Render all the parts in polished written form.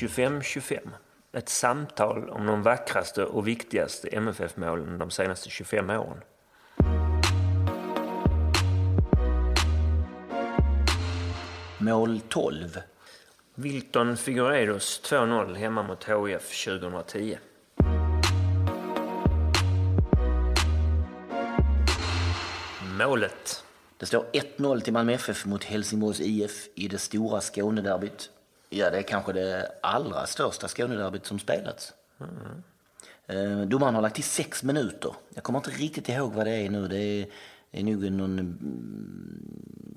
25-25. Ett samtal om de vackraste och viktigaste MFF-målen de senaste 25 åren. Mål 12. Wilton Figueiredos 2-0 hemma mot HF 2010. Målet. Det står 1-0 till Malmö FF mot Helsingborgs IF i det stora Skånederbyt. Ja, det är kanske det allra största Skånederbyt som spelats. Domaren har lagt till 6 minuter. Jag kommer inte riktigt ihåg vad det är nu. Det är nog någon...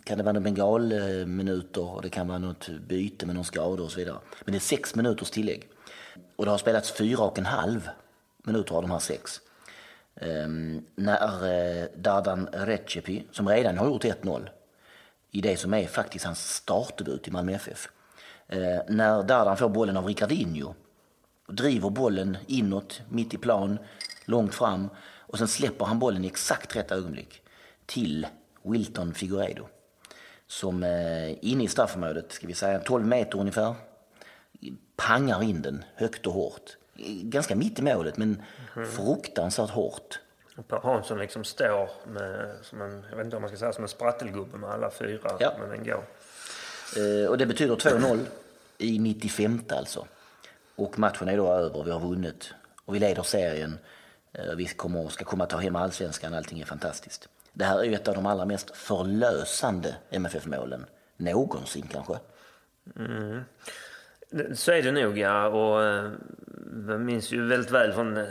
Kan det vara någon bengalminuter? Det kan vara något byte med någon skada och så vidare. Men det är 6 minuters tillägg. Och det har spelats 4,5 minuter av de här 6. När Dardan Rexhepi, som redan har gjort 1-0 i det som är faktiskt hans startdebut i Malmö FF, när Dardan får bollen av Ricardinho, driver bollen inåt, mitt i plan, långt fram, och sen släpper han bollen i exakt rätt ögonblick till Wilton Figueiredo, som inne i straffområdet, ska vi säga 12 meter ungefär, pangar in den högt och hårt. Ganska mitt i målet, men fruktansvärt hårt. Per Hansson liksom står med, som en, jag vet inte om man ska säga, som en sprattelgubbe med alla 4, ja. Men den går. Och det betyder 2-0 i 95 alltså. Och matchen är då över, vi har vunnit. Och vi leder serien, vi ska komma ta hem allsvenskan, allting är fantastiskt. Det här är ju ett av de allra mest förlösande MFF-målen någonsin kanske. Mm. Så är det nog, ja. Och jag minns ju väldigt väl från,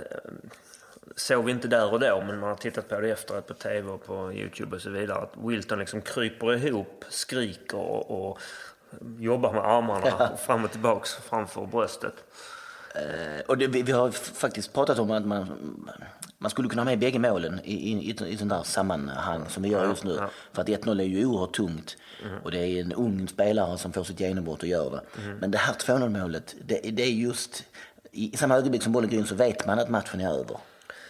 såg vi inte där och då, men man har tittat på det efteråt på tv och på YouTube och så vidare, att Wilton liksom kryper ihop, skriker och jobbar med armarna fram och tillbaks framför bröstet. Och det, vi har faktiskt pratat om att man skulle kunna ha med bägge målen i den där sammanhang som vi gör just nu. Ja. För att 1-0 är ju oerhört tungt. Mm. Och det är en ung spelare som får sitt genombrott och gör det. Mm. Men det här 2-0-målet, det är just... I samma ögonblick som bollen går in så vet man att matchen är över.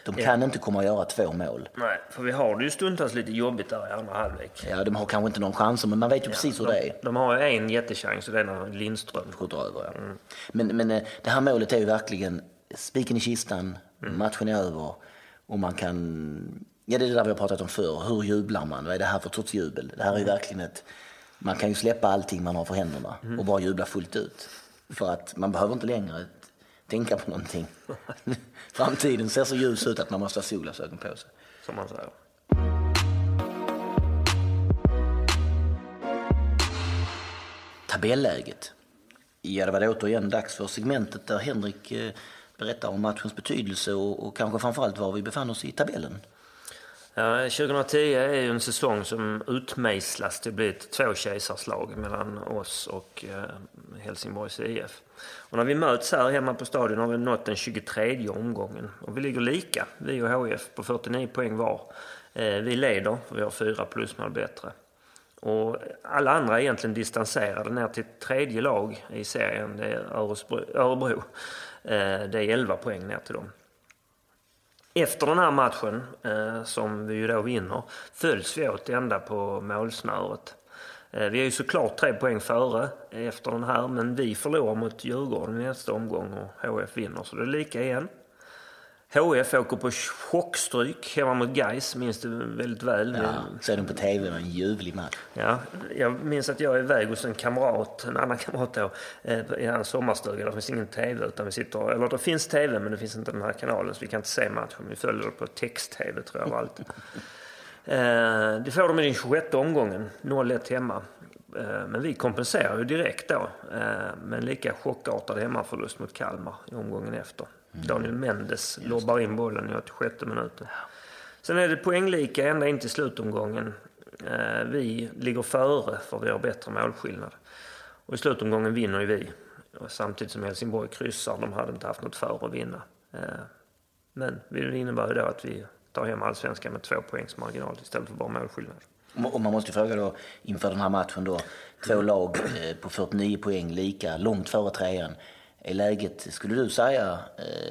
De kan inte komma och göra 2 mål. Nej, för vi har det ju stundtals lite jobbigt där i andra halvlek. Ja, de har kanske inte någon chans, men man vet ju precis hur det är. De har en jättechans, och det är när Lindström skjuter över. Ja. Mm. Men det här målet är ju verkligen spiken i kistan, matchen är över. Och man kan... Ja, det är det där vi har pratat om förr. Hur jublar man? Vad är det här för sorts jubel? Det här är ju verkligen ett... Man kan ju släppa allting man har för händerna och bara jubla fullt ut. För att man behöver inte längre tänka på någonting. Framtiden ser så ljus ut att man måste ha solglasögon på sig. Som man säger. Tabelläget. Ja, det var det återigen dags för segmentet där Henrik berättar om matchens betydelse och kanske framförallt var vi befann oss i tabellen. Ja, 2010 är ju en säsong som utmejslas till att bli ett 2-kejsarslag mellan oss och Helsingborgs IF. Och när vi möts här hemma på stadion har vi nått den 23:e omgången. Och vi ligger lika, vi och HF, på 49 poäng var. Vi leder, vi har 4 plusmål bättre. Och alla andra är egentligen distanserade ner till 3:e lag i serien, det är Örebro. Det är 11 poäng ner till dem. Efter den här matchen, som vi ju då vinner, följs vi åt ända på målsnöret. Vi är ju såklart 3 poäng före efter den här, men vi förlorar mot Djurgården i nästa omgång och HF vinner, så det är lika igen. HF åker på chockstryk hemma mot Gais, minns det väldigt väl. Ja, så är de på tv med en ljuvlig match. Ja, jag minns att jag är iväg hos en annan kamrat då, i hans sommarstuga. Där finns ingen tv, utan vi sitter, eller det finns tv men det finns inte den här kanalen så vi kan inte se matchen. Vi följer det på text-tv tror jag. Allt. Det får de i den 26:e omgången, 0-1 hemma. Men vi kompenserar ju direkt då, men lika chockartad hemmaförlust mot Kalmar i omgången efter. Daniel Mendes lobbar in bollen i 86:e minuten. Sen är det poänglika ända in till slutomgången. Vi ligger före för vi har bättre målskillnad. Och i slutomgången vinner vi. Och samtidigt som Helsingborg kryssar, de hade inte haft något för att vinna. Men det innebär ju då att vi tar hem allsvenskan med 2 poängs marginal istället för bara målskillnad. Och man måste fråga då, inför den här matchen då, 2 lag på 49 poäng lika, långt före 3:an. Är läget, skulle du säga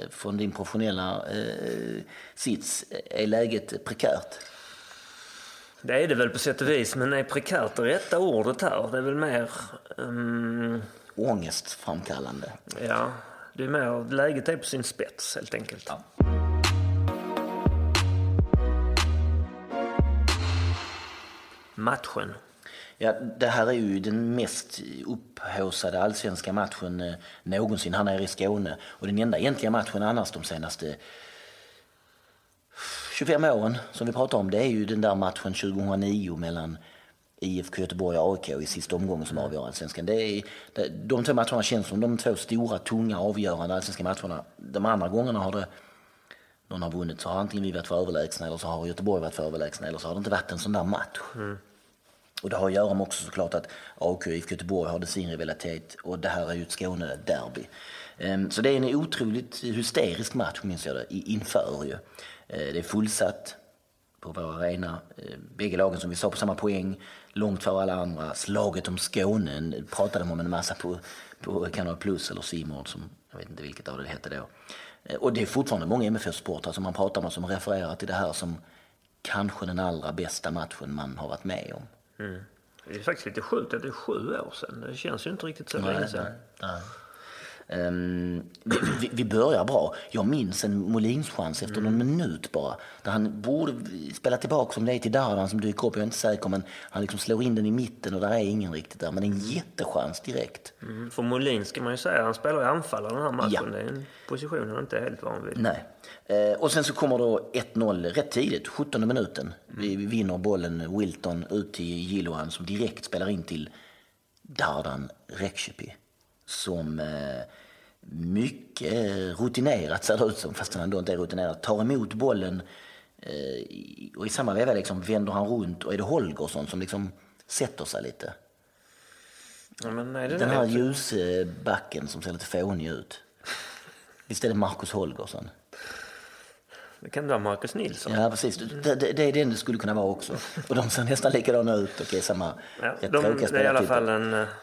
från din professionella sits, är läget prekärt? Det är det väl på sätt och vis, men är prekärt det rätta ordet här? Det är väl mer ångestframkallande. Ja, det är med och läget är på sin spets helt enkelt. Ja. Matchen. Ja, det här är ju den mest upphåsade allsvenska matchen någonsin här nere i Skåne. Och den enda egentliga matchen annars de senaste 25 åren som vi pratar om, det är ju den där matchen 2009 mellan IFK Göteborg och AEK i sista omgången som avgör allsvenskan. De två matcherna känns som de två stora, tunga, avgörande allsvenska matcherna. De andra gångerna har det, någon har vunnit, så har antingen vi varit för överlägsna eller så har Göteborg varit för överlägsna eller så har det inte varit en sån där match. Mm. Och det har att göra med också såklart att AEK och IFK Göteborg har det sin rivalitet och det här är ju ett Skåne derby. Så det är en otroligt hysterisk match, minns jag det, inför ju. Det är fullsatt på vår arena. Bägge lagen som vi sa på samma poäng, långt för alla andra. Slaget om Skåne pratade de om en massa på Kanal Plus eller C-More, som jag vet inte vilket av det hette då. Och det är fortfarande många MFF-sportare som man pratar om, som refererar till det här som kanske den allra bästa matchen man har varit med om. Mm. Det är faktiskt lite sjukt att det är 7 år sedan. Det känns ju inte riktigt så länge sedan. Nej. Vi börjar bra. Jag minns en Molins-chans efter någon minut bara, där han borde spela tillbaka som det är till Dardan som dyker upp. Jag är inte säker, men han liksom slår in den i mitten och där är ingen riktigt där. Men en jättechans direkt. För Molins ska man ju säga, han spelar i anfallaren den här matchen. Ja. Det är en position han inte är helt van vid. Nej. Och sen så kommer då 1-0 rätt tidigt, 17 minuten. Vi vinner bollen, Wilton ut till Jiloan som direkt spelar in till Dardan Rexhepi, som mycket rutinerat ser det ut som, fast han ändå inte är rutinerad, tar emot bollen och i samma veva liksom vänder han runt och är det Holgersson som liksom sätter sig lite. Ja, men nej, den här ljusbacken som ser lite fånig ut. Visst är det Marcus Holgersson? Det kan vara Marcus Nilsson. Ja, precis. Det är den det skulle kunna vara också. Och de ser nästan likadana ut och är samma. Ja, det är i alla fall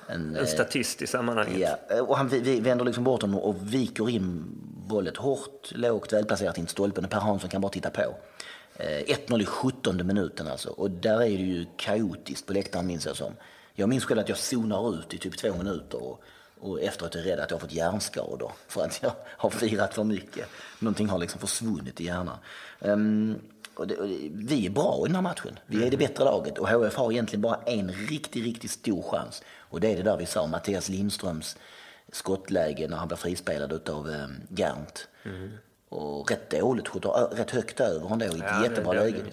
en statist i sammanhanget. Ja, och han vi vänder liksom bort honom och viker in bollet hårt, lågt, välplacerat in stolpen. Och Per Hansson kan bara titta på. 1-0 i 17 minuten alltså. Och där är det ju kaotiskt på läktaren, minns jag som. Jag minns själv att jag zonar ut i typ 2 minuter och efteråt är rädd att jag har fått hjärnskador för att jag har firat för mycket. Någonting har liksom försvunnit i hjärnan. Vi är bra i den här matchen. Vi är det bättre laget. Och HF har egentligen bara en riktigt, riktigt stor chans. Och det är det där vi sa, Mattias Lindströms skottläge när han blev frispelad av Gant. Mm. Och rätt dåligt skjuter, rätt högt över hon då, ett jättebra läge.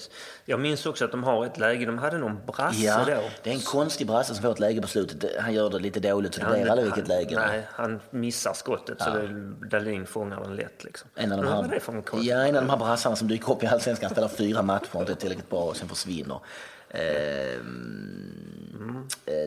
Jag minns också att de har ett läge, de hade någon brasse då. Det är en konstig brasse som får ett läge på slutet. Han gör det lite dåligt så det blir aldrig vilket läge. Nej, han missar skottet så Dahlin fångar den lätt liksom. En av de här brassarna som dyker upp i allsvenskan spelar 4 matcher och det är tillräckligt bra och sen försvinner.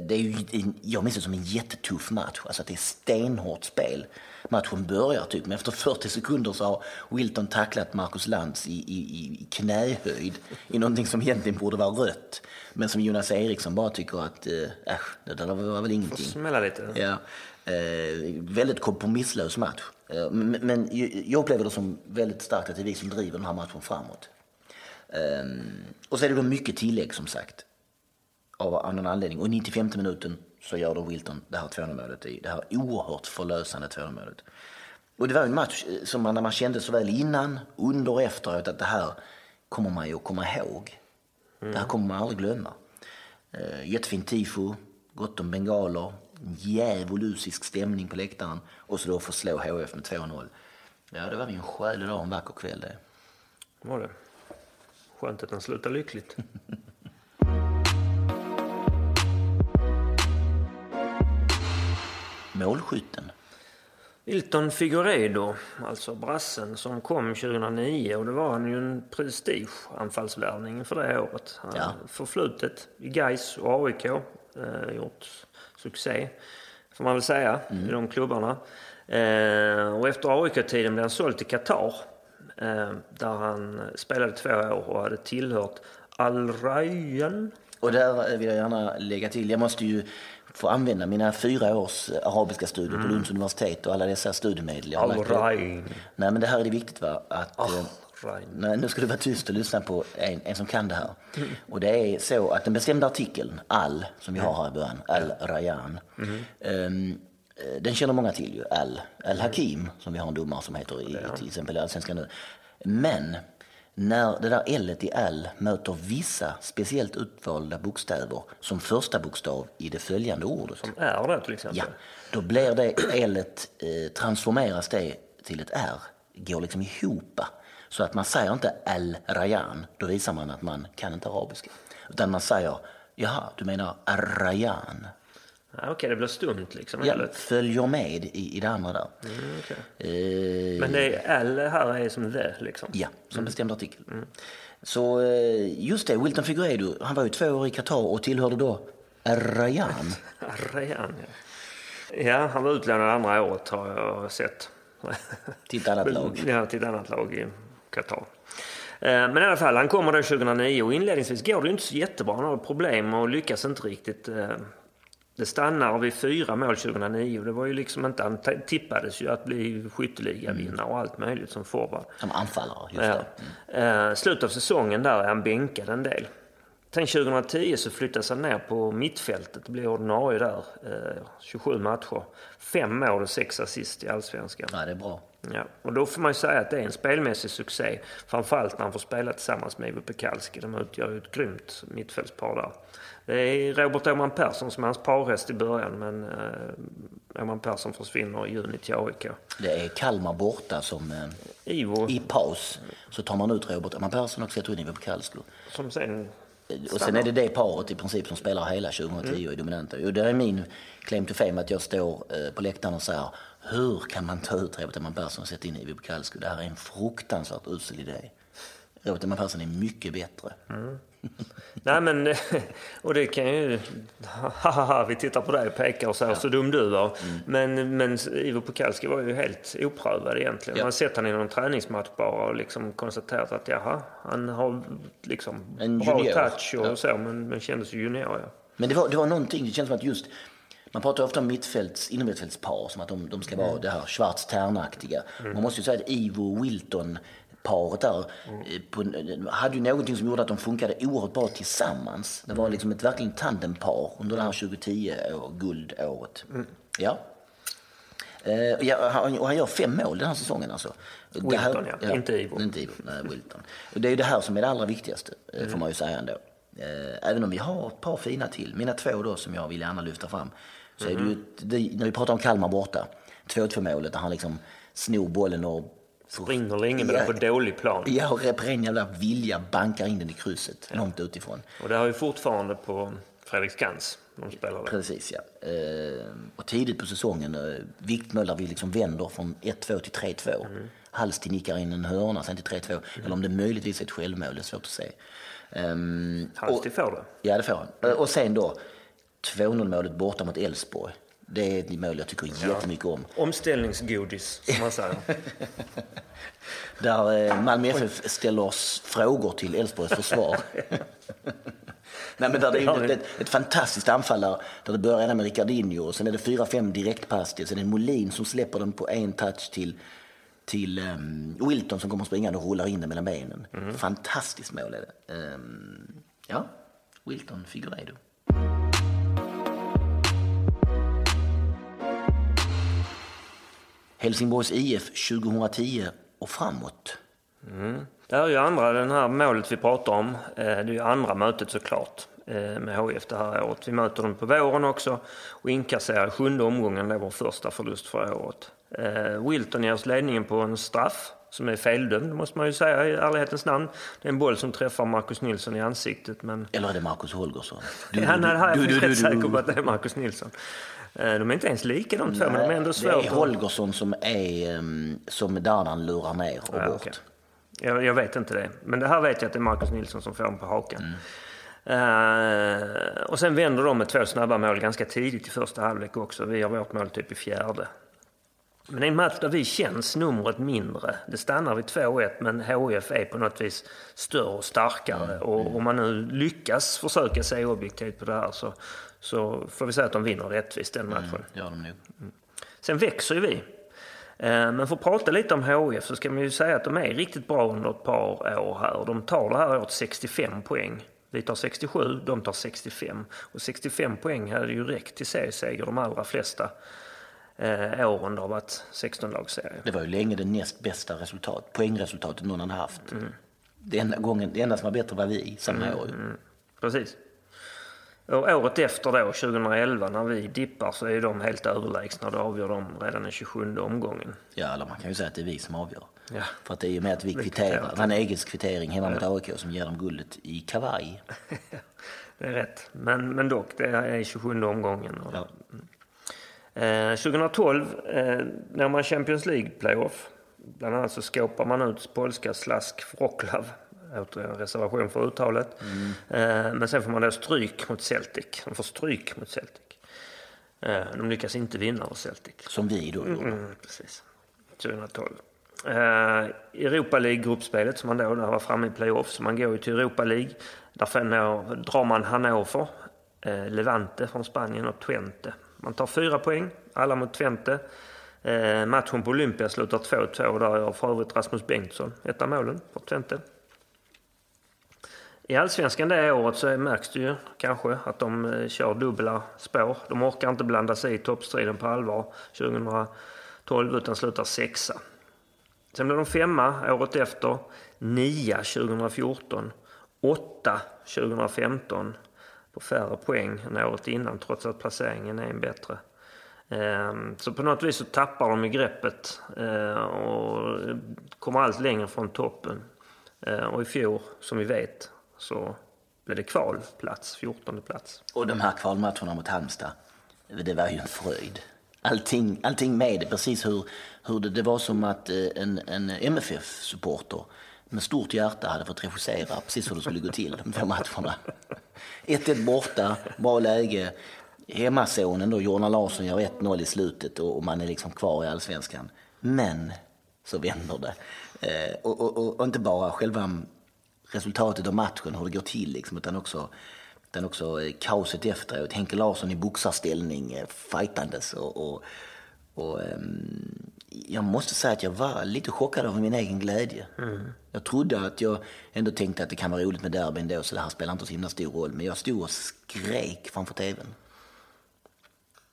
Det är ju, jag minns det som en jättetuff match, alltså att det är stenhårt spel. Matchen börjar typ, men efter 40 sekunder så har Wilton tacklat Marcus Lantz i knähöjd i någonting som egentligen borde vara rött, men som Jonas Eriksson bara tycker att det där var väl ingenting. Smälla lite. Ja. Väldigt kompromisslös match. Men jag upplever det som väldigt starkt att det är vi som driver den här matchen framåt. Och så är det då mycket tillägg som sagt av någon anledning, och 95 minuten så gör då Wilton det här 200-målet, det här oerhört förlösande 200-målet. Och det var en match som man kände så väl innan, under och efteråt att det här kommer man ju att komma ihåg. Det här kommer man aldrig glömma. Jättefint tifo, gott om bengaler, djävulusisk stämning på läktaren och så då får slå HF med 2-0. Ja, det var min själ idag, en vacker kväll det. Var det? Skönt att den slutar lyckligt. Målskytten. Wilton Figueiredo, alltså brassen som kom 2009, och det var han ju en prestigeanfallsvärvning för det året. Han förflutet i Gais och AIK, gjort succé får man väl säga i de klubbarna. Och efter AIK-tiden blev han såld till Qatar, där han spelade 2 år och hade tillhört Ar-Rayyan. Och där vill jag gärna lägga till, jag måste ju få använda mina 4 års arabiska studier på Lunds universitet och alla dessa studiemedel. Al-Rayyan. Nej, men det här är det viktigt, va? Att, nej, nu ska du vara tyst och lyssna på en som kan det här. Och det är så att den bestämda artikeln, som vi har här i början, Al-Rayyan, den känner många till ju, Al Hakim, som vi har en domare som heter i till exempel Allsvenskan nu. Men när det där L-et i Al möter vissa speciellt utvalda bokstäver som första bokstav i det följande ordet. Som är det till exempel. Ja, då blir det L-et, transformeras det till ett R, går liksom ihop. Så att man säger inte Al-Rayyan, då visar man att man kan inte arabiska. Utan man säger, jaha, du menar Ar-Rayyan. Ah, okej, det blir stumt liksom. Ja, följer med i det andra där. Mm, okay. Men det är L här är som det liksom. Ja, som bestämd artikel. Mm. Så just det, Wilton Figueiredo, han var ju 2 år i Qatar och tillhörde då Ar-Rayyan. Ar-Rayyan, ja. Ja, han var utlånad andra året har jag sett. Till ett annat lag. Ja, till ett annat lag i Qatar. Men i alla fall, han kommer då 2009 och inledningsvis går det inte så jättebra. Han har problem och lyckas inte riktigt. Det stannar vid 4 mål 2009. Det var ju liksom inte, han tippades ju att bli skytteligavinnare och allt möjligt som forward. Som anfallare, just det. Slut av säsongen där är han bänkad en del. Sen 2010 så flyttas han ner på mittfältet. Det blir ordinarie där. 27 matcher. 5 mål och 6 assist i Allsvenskan. Ja, det är bra. Ja, och då får man ju säga att det är en spelmässig succé. Framförallt när han får spela tillsammans med Ivo Pekalski. De utgör ju ett grymt mittfältspar där. Det är Robert Åman Persson som är hans parhäst i början, men Åman Persson försvinner i juni till AEK. Det är Kalmar borta som Ivo. I paus så tar man ut Robert Åman Persson och sätter in Ivo Pekalski. Som sen och sen är det det paret i princip som spelar hela 2010 i dominanta. Och det är min claim to fame att jag står på läktaren och säger, hur kan man ta ut Robert Åman Persson och sätta in Ivo Pekalski? Det här är en fruktansvärt usel idé. Robert Åman Persson är mycket bättre. Mm. Nej men, och det kan ju haha, vi tittar på dig och pekar och så här, ja. Så dum du var. Men Ivo Pekalski var ju helt oprövad egentligen. Ja. Man sett han i någon träningsmatch bara och liksom konstaterat att jaha, han har liksom en bra touch och så, men kändes ju junior. Ja. Men det var någonting, det känns som att just man pratar ofta om inommittfältspar som att de ska vara det här schwarz-tärnaktiga. Man måste ju säga att Ivo och Wilton paret där hade ju någonting som gjorde att de funkade oerhört bra tillsammans. Det var liksom ett verkligen tandempar under det här 2010 guldåret. Mm. Ja. Och han gör 5 mål den här säsongen alltså. Wilton, här, ja. Inte Ivo. Inte Ivo, nej, Wilton. Och det är ju det här som är det allra viktigaste, får man ju säga ändå. Även om vi har ett par fina till. Mina 2 då som jag vill gärna lyfta fram. Så är det ju, när vi pratar om Kalmar borta, 2-2-målet där han liksom snor bollen och springer länge med den på dålig plan. Ja, och Reginaldo jävla vilja bankar in den i krysset långt utifrån. Och det har ju fortfarande på Fredriksskans de spelar där. Precis, ja. Och tidigt på säsongen Viktmöller vi liksom vänder från 1-2 till 3-2. Halstig nickar in en hörna sen till 3-2. Eller om det möjligtvis är ett självmål, det är svårt att se. Halstig får det. Ja, det får han. Och sen då 2-0-målet borta mot Elfsborg. Det är ett mål jag tycker jättemycket om. Omställningsgodis, som man säger. Där Malmö FF ställer oss frågor till Elfsborgs försvar. Nej, men där det är ett fantastiskt anfall där det börjar redan med Ricardinho. Och sen är det 4-5 direktpass till. Sen är det Molin som släpper den på en touch till Wilton som kommer springande och rullar in den mellan benen. Fantastiskt mål är det. Ja, Wilton Figueiredo. Helsingborgs IF 2010 och framåt. Det är ju andra, den här målet vi pratar om, det är ju andra mötet såklart med HIF det här året. Vi möter dem på våren också och inkasserar 7:e omgången, det var första förlust för året. Wilton ger oss ledningen på en straff som är feldömd, måste man ju säga i ärlighetens namn. Det är en boll som träffar Marcus Nilsson i ansiktet. Men eller är det Marcus Holgersson? Han är rätt säker på att det är Marcus Nilsson. De är inte ens lika de två, men de är ändå svårt. Det är Holgersson som Dardan lurar ner och bort. Okay. Jag vet inte det. Men det här vet jag att det är Marcus Nilsson som får dem på haken. Och sen vänder de med 2 snabba mål ganska tidigt i första halvlek också. Vi har vårt mål typ i 4:e. Men det är en match där vi känns numret mindre. Det stannar vid 2-1, men HIF är på något vis större och starkare. Och om man nu lyckas försöka se objektivt på det här så får vi säga att de vinner rättvist den matchen. Ja, de sen växer ju vi. Men för att prata lite om HIF så ska man ju säga att de är riktigt bra under ett par år här. De tar det här åt 65 poäng. Vi tar 67, de tar 65. Och 65 poäng hade ju räckt till serieseger de allra flesta. åren det har varit 16-lagsserie. Det var ju länge det näst bästa resultat, poängresultatet någon hade haft. Mm. Det enda som var bättre var vi samma år. Mm. Precis. Och året efter då, 2011, när vi dippar så är de helt överlägsna. Då avgör de redan i 27 omgången. Ja, eller man kan ju säga att det är vi som avgör. Ja. För att det är ju med att vi kvitterar. Det var en egens kvittering hemma mot AEK som ger dem guldet i kavaj. Det är rätt. Men dock, det är i 27 omgången. Ja. 2012, när man Champions League playoff, bland annat så skåpar man ut polska Slask Wroclaw. Återigen reservation för uttalet. Mm. Men sen får man då stryk mot Celtic. De får stryk mot Celtic. De lyckas inte vinna av Celtic. Som vi då. Precis. 2012. Europa League-gruppspelet som man då var framme i playoff. Så man går ju till Europa League. Därför drar man Hannover, Levante från Spanien och Twente. Man tar 4 poäng, alla mot Twente. Matchen på Olympia slutar 2-2. Där gör för övrigt Rasmus Bengtsson ett av målen för Twente. I Allsvenskan det året så märks det ju kanske att de kör dubbla spår. De orkar inte blanda sig i toppstriden på allvar 2012 utan slutar 6. Sen blev de 5 året efter, 9 2014, 8 2015 på färre poäng än året innan trots att placeringen är en bättre. Så på något vis så tappar de i greppet och kommer allt längre från toppen. Och i fjol, som vi vet, så blev det kvalplats, 14:e plats. Och de här kvalmatcherna mot Halmstad, det var ju en fröjd. Allting med det, precis hur det var som att en MFF-supporter med stort hjärta hade fått regissera precis hur det skulle gå till de här matcherna. 1-1 borta, bra läge. Hemmazonen då, Jordan Larsson gör 1-0 i slutet och man är liksom kvar i Allsvenskan. Men så vänder det. Och inte bara själva resultatet av matchen, hur det går till liksom, utan också kaoset efteråt. Henke Larsson i boxarställning fightandes och jag måste säga att jag var lite chockad av min egen glädje. Mm. Jag trodde att jag ändå tänkte att det kan vara roligt med derby ändå, så det här spelar inte så himla stor roll, men jag stod och skrek framför tvn.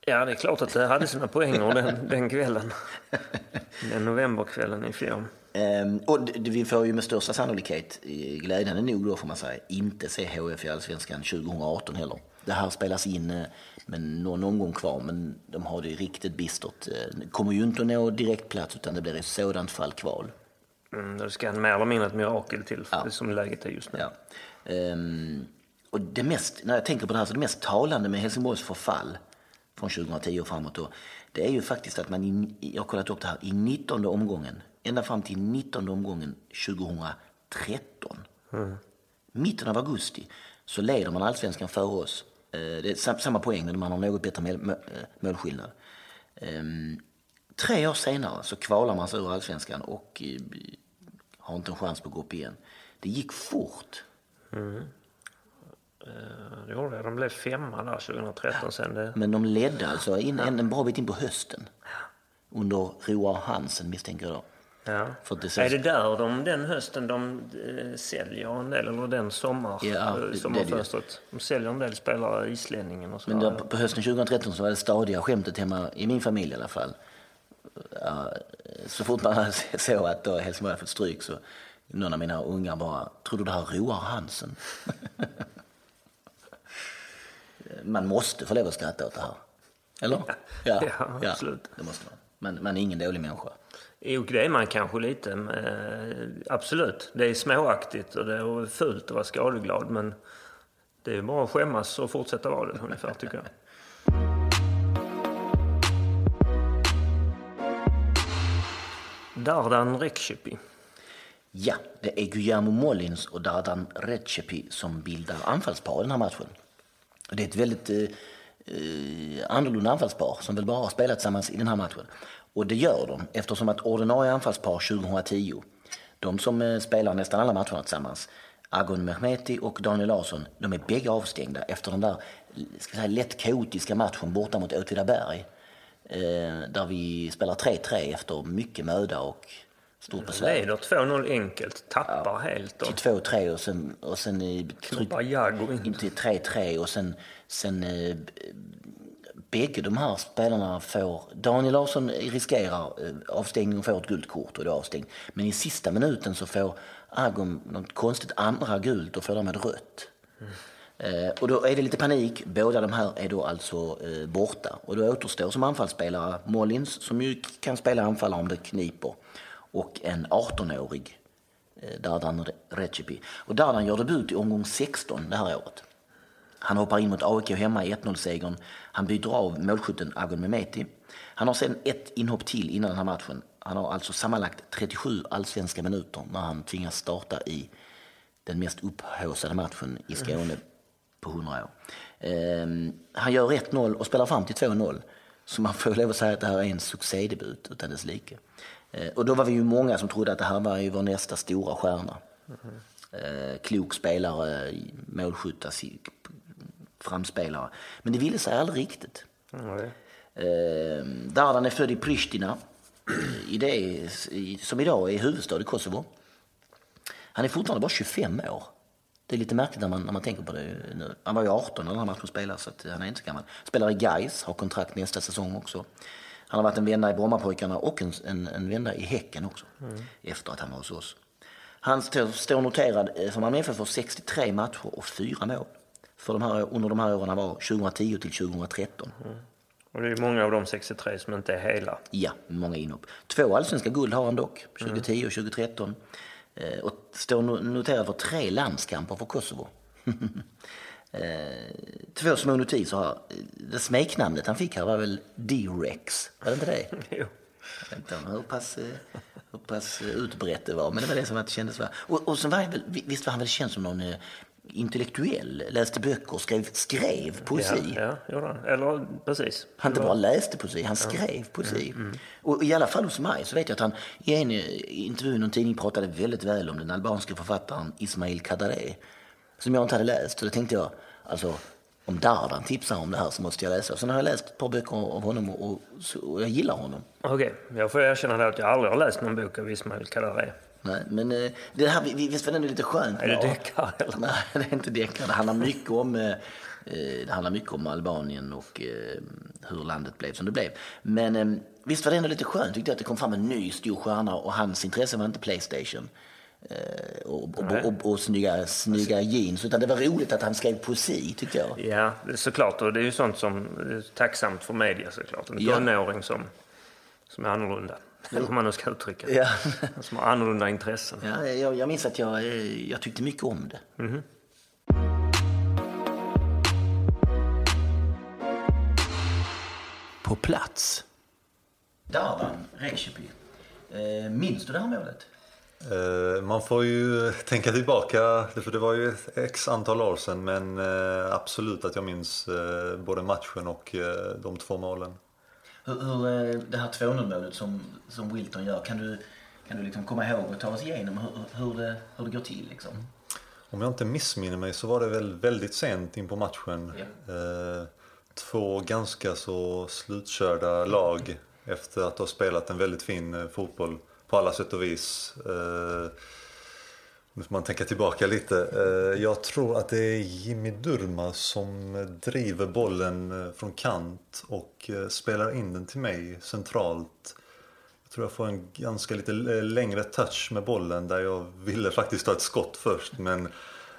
Ja, det är klart att det hade sina poänger den kvällen. Den novemberkvällen i fjol. Och vi får ju med största sannolikhet, glädjande nog då får man säga, inte se HF i Allsvenskan 2018 heller. Det här spelas in med någon omgång kvar, men de har det ju riktigt bistått. Kommer ju inte att nå direktplats utan det blir i sådant fall kval. Det ska mer eller mindre ett mirakel till, för det som läget är just nu. Ja. Och det mest, när jag tänker på det här, så det mest talande med Helsingborgs förfall från 2010 och framåt då, det är ju faktiskt att man, jag har kollat upp det här, i 19:e omgången, ända fram till 19:e omgången 2013, mitten av augusti, så leder man Allsvenskan för oss. Det är samma poäng, men man har något bättre målskillnad. 3 år senare så kvalar man sig ur Allsvenskan och har inte en chans på att gå upp igen. Det gick fort. Mm. De blev 5 där 2013 sen det... Men de ledde alltså en bra bit in på hösten under Roar Hansen, misstänker jag. Ja. För det är det där den hösten de säljer en del, eller den sommarfönstret. De säljer en del spelare i islänningen och så. Men där, på hösten 2013 så var det stadiga skämtet hemma i min familj i alla fall. Så fort man såg att då Helsingborg fått stryk, så någon av mina ungar bara, tror du det här Roar Hansen? Man måste få lov att skratta åt det här. Eller? Ja, absolut. Det måste man. Man är ingen dålig människa. Jo, det är man kanske lite. Absolut. Det är småaktigt och det är fult att vara skadeglad. Men det är bara att skämmas och fortsätta vara det ungefär, tycker jag. Dardan Rexhepi. Ja, det är Guillermo Molins och Dardan Rexhepi som bildar anfallspar i den här matchen. Det är ett väldigt annorlunda anfallspar som väl bara har spelat tillsammans i den här matchen. Och det gör de eftersom att ordinarie anfallspar 2010, de som spelar nästan alla matcherna tillsammans, Agon Mehmeti och Daniel Larsson, de är bägge avstängda efter den där, ska säga, lätt kaotiska matchen borta mot Åtvidaberg. Där vi spelar 3-3 efter mycket möda och stort besvär. Leder 2-0 enkelt, tappar helt. Då. Till 2-3 och sen i 3-3 och sen bägge de här spelarna får... Daniel Larsson riskerar avstängning och får ett guldkort och det är avstängd. Men i sista minuten så får Agon något konstigt andra guld och får dem med rött. Mm. Och då är det lite panik. Båda de här är då alltså borta. Och då återstår som anfallsspelare Molins, som ju kan spela anfallare om det kniper. Och en 18-årig Dardan Rexhepi. Och Dardan gör debut i omgång 16 det här året. Han hoppar in mot AEK hemma i 1-0-segern. Han byter av målskytten Agon Mehmeti. Han har sedan ett inhopp till innan den här matchen. Han har alltså sammanlagt 37 allsvenska minuter när han tvingas starta i den mest upphåsade matchen i Skåne på 100 år. Han gör 1-0 och spelar fram till 2-0. Så man får lov att säga att det här är en succédebut utan dess like. Och då var vi ju många som trodde att det här var ju vår nästa stora stjärna. Klok spelare, målskytta, framspelare. Men det ville sig aldrig riktigt. Dardan är född i Pristina, som idag är huvudstad i Kosovo. Han är fortfarande bara 25 år. Det är lite märkligt när man tänker på det nu. Han var ju 18 när han matchen spelade, så att han är inte så gammal. Spelar i Gais, har kontrakt nästa säsong också. Han har varit en vända i Brommapojkarna och en vända i Häcken också. Efter att han var hos oss. Han står noterad som han medför för 63 matcher och 4 mål. För under de här åren var 2010 till 2013. Mm. Och det är många av de 63 som inte är hela. Ja, många inhopp. 2 allsvenska guld har han dock, 2010 och 2013. Och står noterad för 3 landskamper för Kosovo. 2 små notiser här. Det smeknamnet han fick här var väl D-Rex, var det inte det? Jo. Jag vet inte hur pass utbrett det var, men det var det som att det kändes. Och sen var han väl, visst var han väl känd som någon intellektuell, läste böcker, skrev poesi. Ja. Eller precis. Han inte bara läste poesi, han skrev poesi. Mm. Och i alla fall hos mig så vet jag att han i en intervju i någon tidning pratade väldigt väl om den albanske författaren Ismail Kadare, som jag inte hade läst. Så då tänkte jag, alltså, om Dardan tipsar om det här så måste jag läsa. Sen har jag läst ett par böcker av honom och jag gillar honom. Okej. Jag får erkänna att jag aldrig har läst någon bok av Ismail Kadare. Nej, men det här, visst var det lite skönt. Är det deckare? Eller? Nej, det är inte deckare. Det handlar mycket om Albanien och hur landet blev som det blev. Men visst var det ändå lite skönt, tyckte jag, att det kom fram en ny stor stjärna och hans intresse var inte PlayStation och snygga jeans, utan det var roligt att han skrev poesi, tycker jag. Ja, såklart, och det är ju sånt som är tacksamt för media, såklart. En tonåring som är annorlunda. Om man nu ska uttrycka det. Som har annorlunda intressen. Ja, jag minns att jag tyckte mycket om det. Mm-hmm. På plats. Dardan Rexhepi. Minns du det här målet? Man får ju tänka tillbaka, för det var ju x antal år sedan, men absolut att jag minns både matchen och de 2 målen. Hur det här 2-0-målet som Wilton gör, kan du liksom komma ihåg och ta oss igenom hur det går till? Liksom? Om jag inte missminner mig så var det väl väldigt sent in på matchen. Ja. 2 ganska så slutkörda lag efter att ha spelat en väldigt fin fotboll på alla sätt och vis. Nu får man tänka tillbaka lite. Jag tror att det är Jimmy Durmaz som driver bollen från kant och spelar in den till mig centralt. Jag tror jag får en ganska lite längre touch med bollen, där jag ville faktiskt ta ett skott först. Men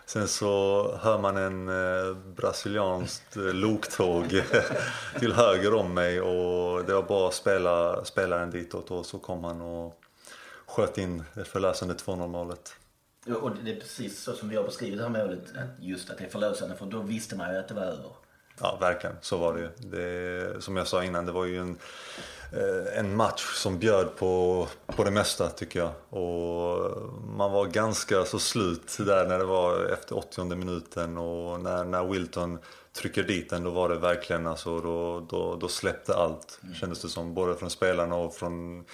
sen så hör man en brasilianskt loktåg till höger om mig, och det var bara att spela den ditåt, och så kom han och sköt in det förlösande 2-0-målet. Och det är precis så som vi har beskrivit det här målet, just att det är förlösande, för då visste man ju att det var över. Ja, verkligen. Så var det ju. Det, som jag sa innan, det var ju en match som bjöd på det mesta, tycker jag. Och man var ganska så slut där när det var efter 80:e minuten, och när Wilton trycker dit den, då var det verkligen, alltså, då släppte allt, kändes det som, både från spelarna och från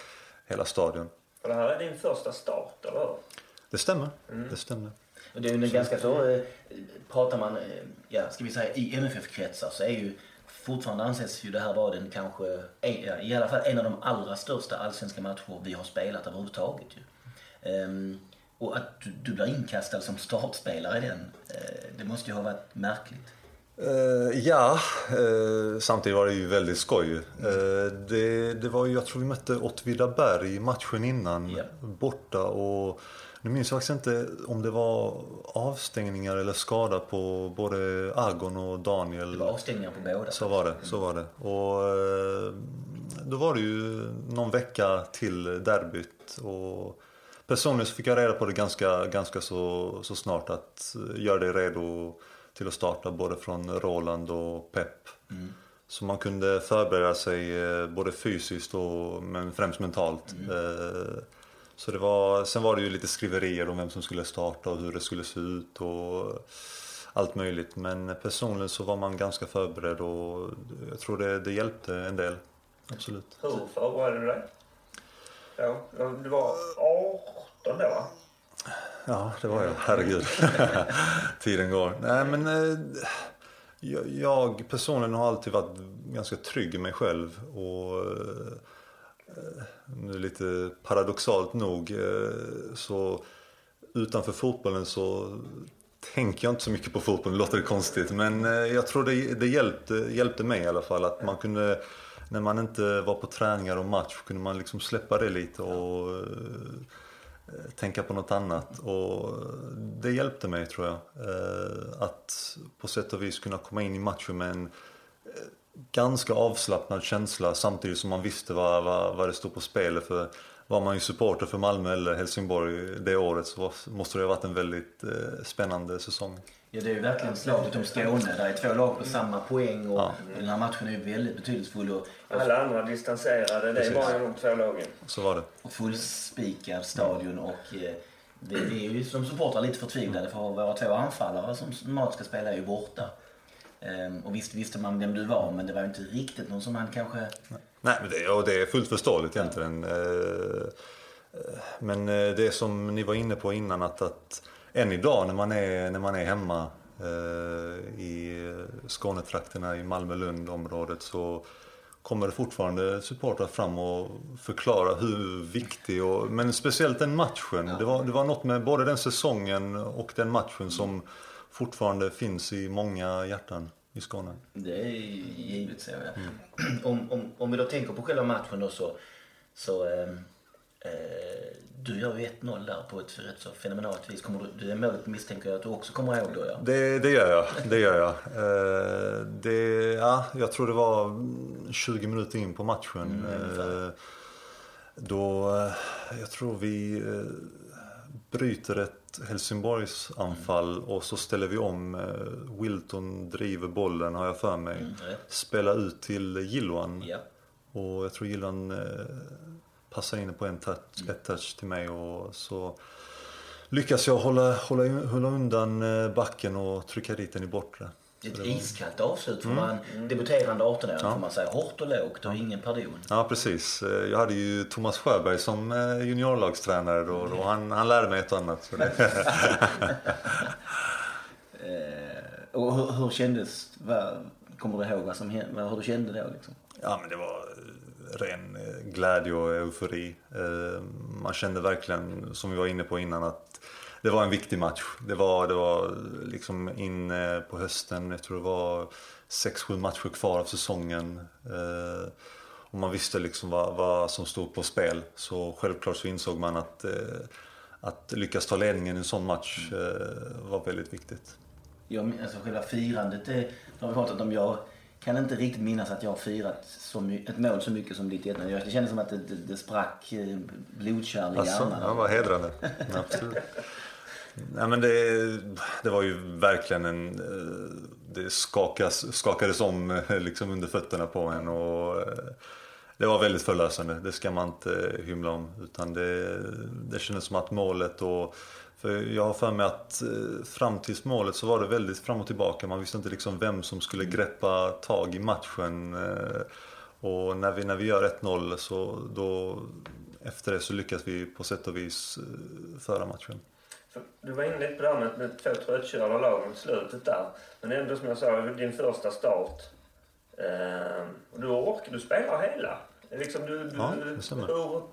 hela stadion. Och det här är din första start, eller hur? Det stämmer, det stämmer. Och det är ju ganska så, pratar man, ska vi säga, i MFF-kretsar så är ju fortfarande, anses ju det här vara den kanske, i alla fall en av de allra största allsvenska matcher vi har spelat överhuvudtaget ju. Och att du blir inkastad som startspelare i den, det måste ju ha varit märkligt. Samtidigt var det ju väldigt skoj. Det var ju, jag tror vi mötte Åtvidaberg i matchen innan, borta, och nu minns jag faktiskt inte om det var avstängningar eller skada på både Agon och Daniel. Det var avstängningar på båda. Så var det. Och då var det ju någon vecka till derbyt, och personligen så fick jag reda på det ganska så snart, att göra det redo till att starta både från Roland och Pep. Mm. Så man kunde förbereda sig både fysiskt och men främst mentalt. Så det var, sen var det ju lite skriverier om vem som skulle starta och hur det skulle se ut och allt möjligt. Men personligen så var man ganska förberedd, och jag tror det hjälpte en del. Absolut. Hur förberedde du dig? Ja, du var 18 då, va? Ja, det var jag. Herregud. Tiden går. Nej, men jag personligen har alltid varit ganska trygg i mig själv, och nu lite paradoxalt nog så utanför fotbollen så tänker jag inte så mycket på fotbollen. Låter det konstigt, men jag tror det hjälpte mig i alla fall, att man kunde, när man inte var på träningar och match, kunde man liksom släppa det lite och tänka på något annat, och det hjälpte mig, tror jag, att på sätt och vis kunna komma in i matchen med en ganska avslappnad känsla, samtidigt som man visste vad det stod på spel. För var man ju supporter för Malmö eller Helsingborg det året, så måste det ha varit en väldigt spännande säsong. Ja, det är ju verkligen slaget om Skåne. Där är två lag på samma poäng, och den här matchen är ju väldigt betydelsefull. Och alla andra distanserade, det är bara de två lagen. Så var det. Och fullspikad stadion, och vi är ju som supportrar lite förtvivlade, för våra två anfallare som normalt ska spela är ju borta. Och visst visste man vem du var, men det var ju inte riktigt någon som man kanske... Nej, men det är fullt förståeligt egentligen. Men det som ni var inne på innan, att än idag när man är hemma i Skånetrakterna, i Malmö-Lund-området, så kommer det fortfarande supportrar fram och förklara hur viktig, men speciellt den matchen. Ja. Det var något med både den säsongen och den matchen som fortfarande finns i många hjärtan i Skåne. Det är givet så. Ja. Mm. Om vi då tänker på själva matchen då, du gör ju 1-0 där på ett rätt så fenomenalt vis. Kommer du är målet, misstänker jag att du också kommer ihåg då? Ja. Det gör jag. Jag tror det var 20 minuter in på matchen. Då jag tror vi bryter ett Helsingborgs anfall, och så ställer vi om. Wilton driver bollen, har jag för mig. Spelar ut till Jiloan. Ja. Och jag tror Jiloan passar in på ett touch till mig, och så lyckas jag hålla undan backen och trycka dit den i bortre. Ett iskallt avslut för man debuterande 18 år, får man säga, hårt och lågt och ingen pardon. Ja, precis. Jag hade ju Thomas Sjöberg som juniorlagstränare då, och han lärde mig ett annat. Så och hur kändes, kommer du ihåg vad som hände, hur du kände då liksom? Ja, men det var ren glädje och eufori. Man kände verkligen, som vi var inne på innan, att det var en viktig match. Det var liksom in på hösten. Jag tror det var 6-7 matcher kvar av säsongen. Och man visste liksom vad som stod på spel. Så självklart så insåg man att lyckas ta ledningen i en sån match var väldigt viktigt. Alltså själva firandet, det har vi pratat om. Jag kan inte riktigt minnas att jag har firat ett mål så mycket som ditt 1-0. Det kändes som att det sprack blodkärl i hjärnan. Ja, vad hedrande. Absolut. Nej, men det var ju verkligen en... Det skakades om liksom under fötterna på en, och det var väldigt förlösande. Det ska man inte hymla om, utan det kändes som att målet och... För jag har för mig att fram till målet så var det väldigt fram och tillbaka. Man visste inte liksom vem som skulle greppa tag i matchen. Och när vi gör 1-0 så då, efter det så lyckas vi på sätt och vis föra matchen. Du var inne lite på det här med två tröttkörda lag mot slutet där. Men ändå, som jag sa, din första start. Du orkar, du spelar hela. Liksom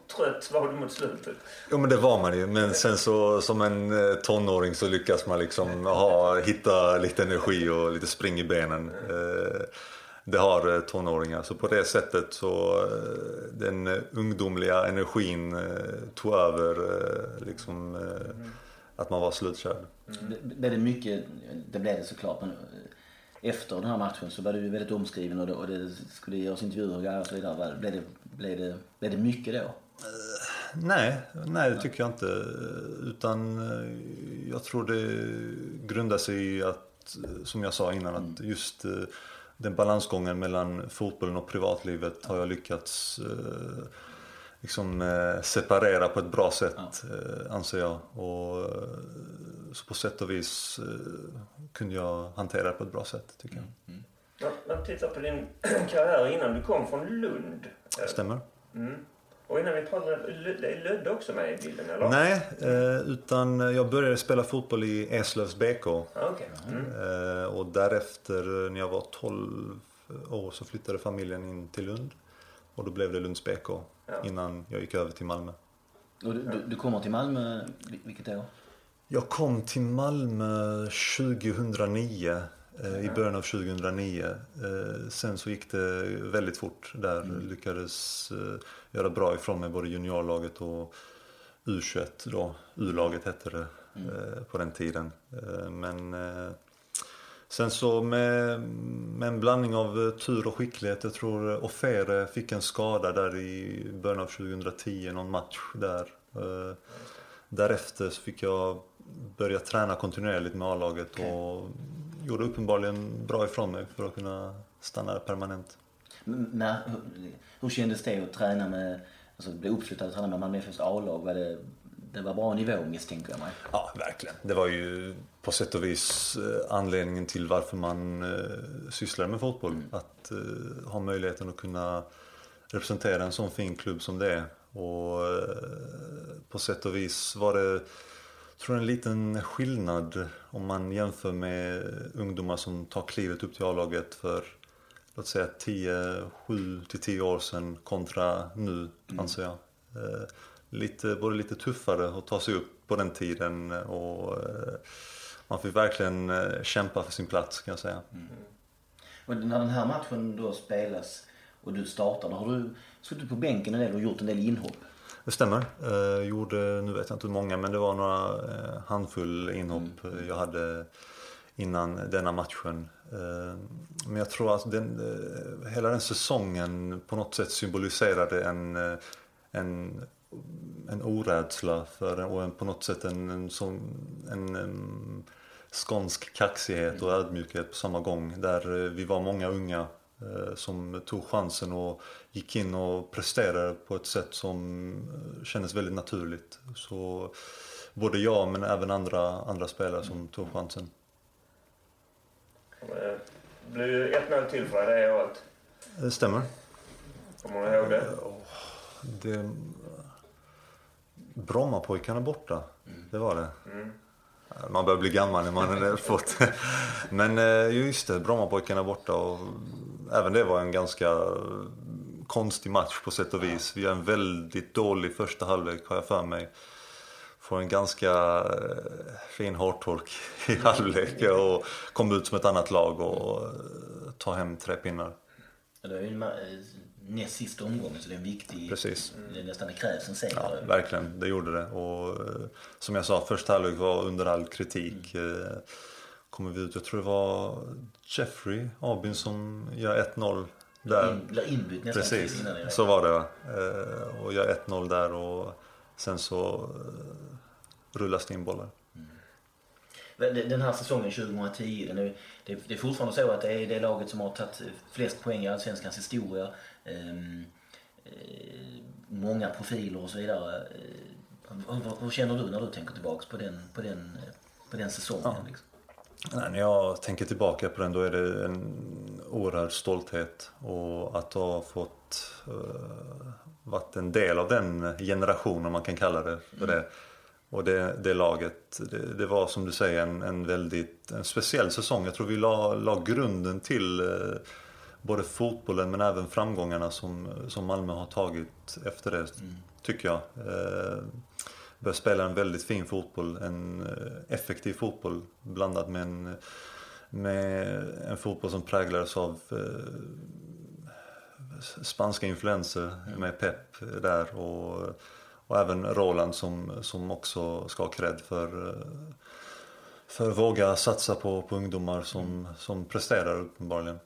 trött var du mot slutet. Jo, men det var man ju. Men sen så som en tonåring så lyckas man liksom hitta lite energi och lite spring i benen. Det har tonåringar. Så på det sättet så den ungdomliga energin tog över liksom att man var slutkörd. Det blev det såklart, men efter den här matchen så var du väldigt omskriven och det skulle göras intervjuer och så vidare. Blev det mycket då? Nej, det tycker jag inte. Utan jag tror det grundar sig i att, som jag sa innan, att just den balansgången mellan fotbollen och privatlivet har jag lyckats separera på ett bra sätt, anser jag. Och så på sätt och vis kunde jag hantera det på ett bra sätt, tycker jag. Mm. Man tittar på din karriär innan du kom från Lund. Stämmer. Mm. Och innan vi pratade, lödde också med i bilden, eller? Nej, utan jag började spela fotboll i Eslövs BK. Okay. Mm. Och därefter, när jag var 12 år, så flyttade familjen in till Lund. Och då blev det Lunds BK innan jag gick över till Malmö. Och du kommer till Malmö vilket år? Jag kom till Malmö 2009, i början av 2009. Sen så gick det väldigt fort där. Lyckades göra bra ifrån mig både juniorlaget och U21 då. U-laget hette det på den tiden. Men sen så med en blandning av tur och skicklighet, jag tror Ofere fick en skada där i början av 2010, någon match där. Därefter så fick jag börja träna kontinuerligt med A-laget och gjorde uppenbarligen bra ifrån mig för att kunna stanna permanent. Hur kändes det att träna med, alltså bli uppslutad och träna med Malmö FFs A-lag? Det var bra nivå, misstänker jag mig. Ja, verkligen. Det var ju på sätt och vis anledningen till varför man sysslar med fotboll. Att ha möjligheten att kunna representera en sån fin klubb som det är. Och på sätt och vis var det, tror jag, en liten skillnad om man jämför med ungdomar som tar klivet upp till A-laget för, låt säga, 7-10 år sedan kontra nu, anser jag. Både lite tuffare att ta sig upp på den tiden, och man fick verkligen kämpa för sin plats, kan jag säga. Mm. Och när den här matchen då spelas och du startar, har du suttit på bänken en del och gjort en del inhopp? Det stämmer. Jag gjorde, nu vet jag inte hur många, men det var några handfull inhopp jag hade innan denna matchen. Men jag tror att hela den säsongen på något sätt symboliserade en orädsla för, och på något sätt en skånsk kaxighet och ödmjukhet på samma gång, där vi var många unga som tog chansen och gick in och presterade på ett sätt som kändes väldigt naturligt. Så både jag, men även andra spelare som tog chansen. Det blev ju 1-0 till för det och allt. Det stämmer. Kommer du ihåg det? Brommapojkarna borta, det var det. Man börjar bli gammal när man har fått. Men just det, Brommapojkarna borta, och även det var en ganska konstig match på sätt och vis. Vi har en väldigt dålig första halvlek, har jag för mig. Får en ganska fin hårtork i halvlek och kommer ut som ett annat lag och tar hem 3 pinnar. Det är ju näst sista omgången, så det är en viktig. Precis. Det är nästan en kräv som säger. Ja, verkligen, det gjorde det. Och som jag sa, första halvlek var under all kritik. Kommer vi ut, jag tror det var Jeffrey Abin som gör 1-0 där. Inbytt nästan. Precis, så var det. Och gör 1-0 där, och sen så rullas det in bollar. Den här säsongen 2010, det är fortfarande så att det är det laget som har tagit flest poäng i allsvenskans historia. Många profiler och så vidare. Hur känner du när du tänker tillbaka på den säsongen? Ja. Liksom? Nej, när jag tänker tillbaka på den, då är det en oerhörd stolthet. Och att ha fått varit en del av den generationen, man kan kalla det för det. Och det laget, det var som du säger en väldigt speciell säsong. Jag tror vi la grunden till både fotbollen men även framgångarna som Malmö har tagit efter det, tycker jag. Bör spela en väldigt fin fotboll, en effektiv fotboll blandat med en fotboll som präglades av spanska influenser med Pep där och även Roland som också ska ha cred för våga satsa på ungdomar som presterar uppenbarligen.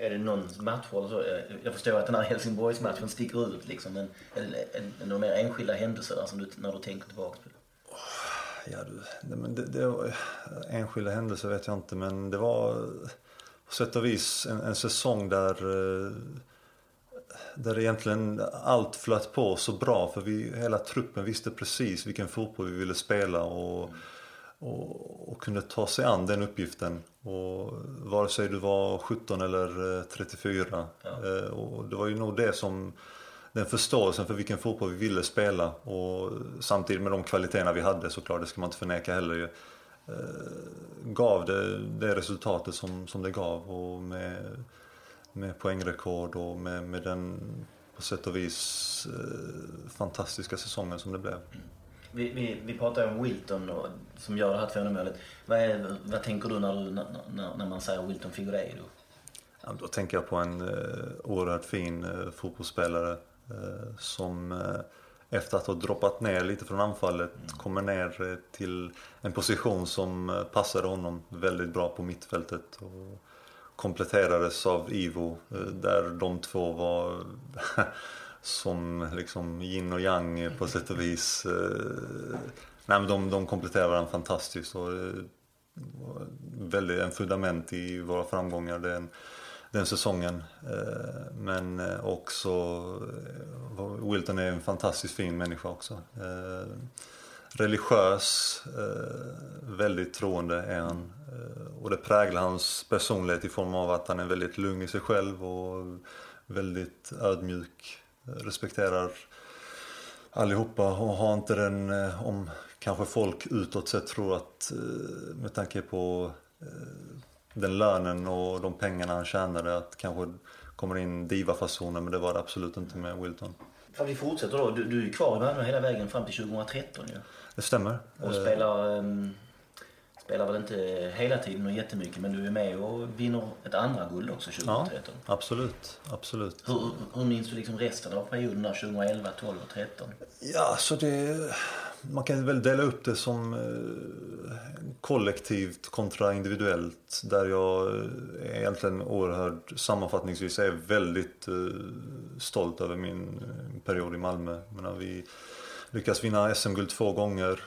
Är det någon match eller så? Jag förstår att den här Helsingborgs matchen sticker ut liksom, men är det mer enskilda händelser där som du, när du tänker tillbaka på det? Ja, det enskilda händelser vet jag inte, men det var på sätt och vis en säsong där egentligen allt flöt på så bra, för hela truppen visste precis vilken fotboll vi ville spela och kunde ta sig an den uppgiften, och vare sig du var 17 eller 34, och det var ju nog det som den förståelsen för vilken fotboll vi ville spela, och samtidigt med de kvaliteterna vi hade, såklart, det ska man inte förneka heller, gav det resultatet som det gav, och med poängrekord och med den på sätt och vis fantastiska säsongen som det blev. Vi pratar om Wilton och, som gör det här fenomenet. Vad tänker du när man säger Wilton Figueiredo? Ja, då tänker jag på en oerhört fin fotbollsspelare som efter att ha droppat ner lite från anfallet kommer ner till en position som passade honom väldigt bra på mittfältet och kompletterades av Ivo där de två var... som liksom yin och yang på sätt och vis. Nej, men de kompletterar varandra fantastiskt, och väldigt en fundament i våra framgångar den säsongen. Men också Wilton är en fantastiskt fin människa också. Religiös, väldigt troende är han, och det präglar hans personlighet i form av att han är väldigt lugn i sig själv och väldigt ödmjuk. Respekterar allihopa och har inte den, om kanske folk utåt sett tror att med tanke på den lönen och de pengarna han tjänade att kanske kommer in divafasoner, men det var det absolut inte med Wilton. Ja, vi fortsätter då, du är kvar i Malmö hela vägen fram till 2013 ju. Ja. Det stämmer. Och spelar väl inte hela tiden och jättemycket, men du är med och vinner ett andra guld också 2013. Ja, absolut. Hur minns du liksom resten av perioden 2011, 12 och 13? Ja, så man kan väl dela upp det som kollektivt kontra individuellt, där jag egentligen oerhört sammanfattningsvis är väldigt stolt över min period i Malmö. Men när vi lyckas vinna SM-guld 2 gånger,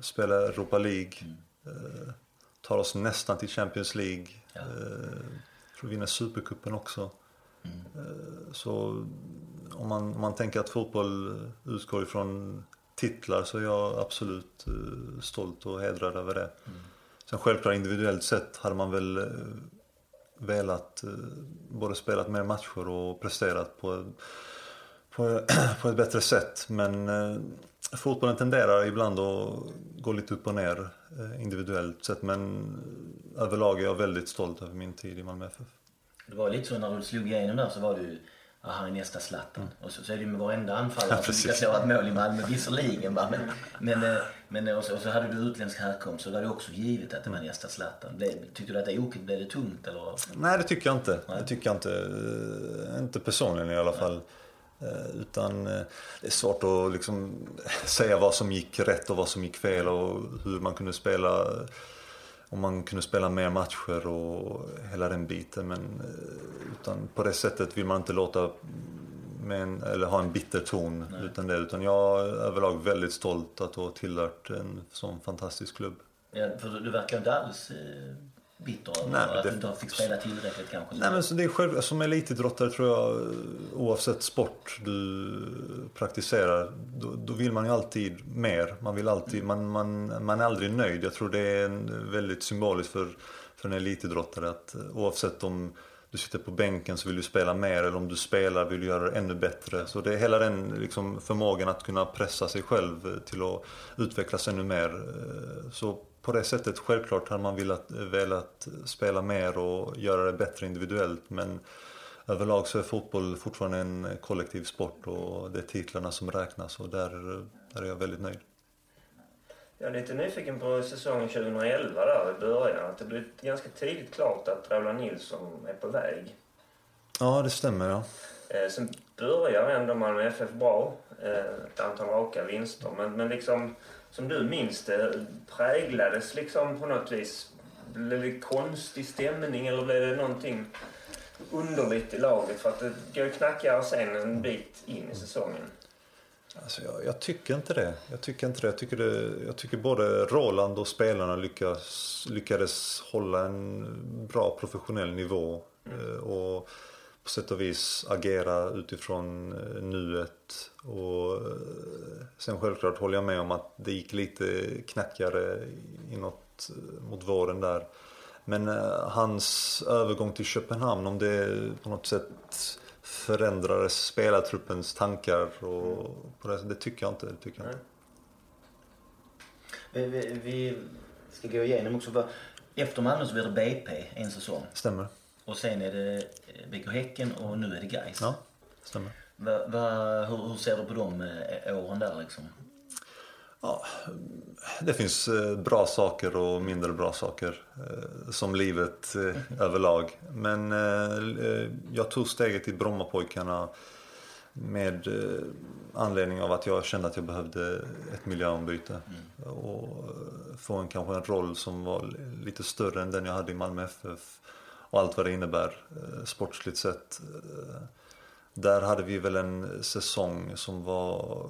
spelar Europa League, tar oss nästan till Champions League, för att vinna Supercupen också. Så om man tänker att fotboll utgår ifrån titlar, så är jag absolut stolt och hedrad över det. Sen självklart individuellt sett hade man väl velat både spelat mer matcher och presterat på ett bättre sätt, men fotbollen tenderar ibland att gå lite upp och ner individuellt sett, men överlag är jag väldigt stolt över min tid i Malmö FF. Det var lite så när du slog igenom där, så var du här i nästa Zlatan. Och så är det med varenda anfallare som lyckas slå ett mål i Malmö, visserligen. Men och så hade du utländsk härkomst, så var det också givet att det var nästa Zlatan. Tyckte du att det oket blev det tungt? Eller? Nej, det tycker jag inte. Nej. Det tycker jag inte. Inte personligen i alla fall. Nej. Utan det är svårt att liksom säga vad som gick rätt och vad som gick fel och hur man kunde spela, om man kunde spela mer matcher och hela den biten, men utan på det sättet vill man inte låta eller ha en bitter ton. Nej. utan jag är överlag väldigt stolt att ha tillhört en sån fantastisk klubb. Ja, för du verkar inte alls bitter att du inte fick spela tillräckligt kanske. Nej, men så det är själv, som elitidrottare tror jag, oavsett sport du praktiserar, då vill man ju alltid mer. Man vill alltid, man är aldrig nöjd. Jag tror det är väldigt symboliskt för en elitidrottare, att oavsett om du sitter på bänken så vill du spela mer, eller om du spelar vill du göra det ännu bättre. Så det är hela den liksom förmågan att kunna pressa sig själv till att utvecklas ännu mer. Så på det sättet. Självklart hade man velat spela mer och göra det bättre individuellt, men överlag så är fotboll fortfarande en kollektiv sport och det är titlarna som räknas, och där är jag väldigt nöjd. Jag är lite nyfiken på säsongen 2011 där i början, att det blev ganska tidigt klart att Roland Nilsson är på väg. Ja, det stämmer, ja. Sen börjar ändå Malmö FF bra, ett antal raka vinster, men liksom, som du minns det, präglades liksom på något vis, blev det konstig stämning eller blev det någonting underligt i laget, för att det går knackigare sen en bit in i säsongen? Alltså jag tycker inte det. Jag tycker både Roland och spelarna lyckades hålla en bra professionell nivå och på sätt och vis agera utifrån nuet. Och sen självklart håller jag med om att det gick lite knackigare inåt mot våren där. Men hans övergång till Köpenhamn, om det på något sätt förändrades spelartruppens tankar och på det, det tycker jag inte. Vi ska gå igenom också, för efter Malmö så blir det BP en säsong. Stämmer. Och sen är det BK Häcken och nu är det Gais. Ja, stämmer. Hur ser du på de åren där liksom? Ja, det finns bra saker och mindre bra saker som livet överlag. Men jag tog steget till Brommapojkarna med anledning av att jag kände att jag behövde ett miljöombyte och få kanske en roll som var lite större än den jag hade i Malmö FF och allt vad det innebär sportsligt sett. Där hade vi väl en säsong som var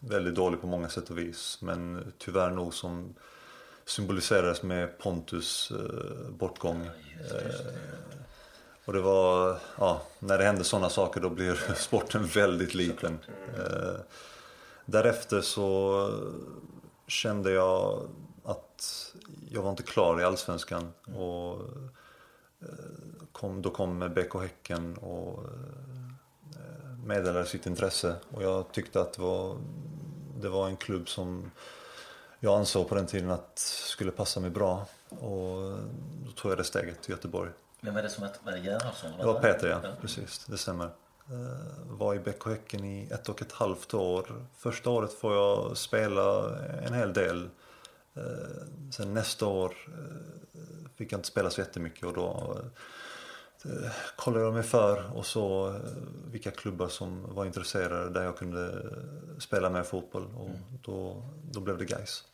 väldigt dålig på många sätt och vis, men tyvärr nog som symboliserades med Pontus bortgång. Och det var, ja, när det hände sådana saker då blir sporten väldigt liten. Därefter så kände jag att jag var inte klar i Allsvenskan och då kom BK Häcken och meddelade sitt intresse, och jag tyckte att det var en klubb som jag ansåg på den tiden att skulle passa mig bra, och då tog jag det steget till Göteborg. Men var det som att det var Peter, ja, precis, det stämmer. Var i BK Häcken i 1,5 år. Första året får jag spela en hel del. Sen nästa år fick jag inte spela så jättemycket, och då kollade jag mig för och så vilka klubbar som var intresserade där jag kunde spela med fotboll, och då blev det Gais.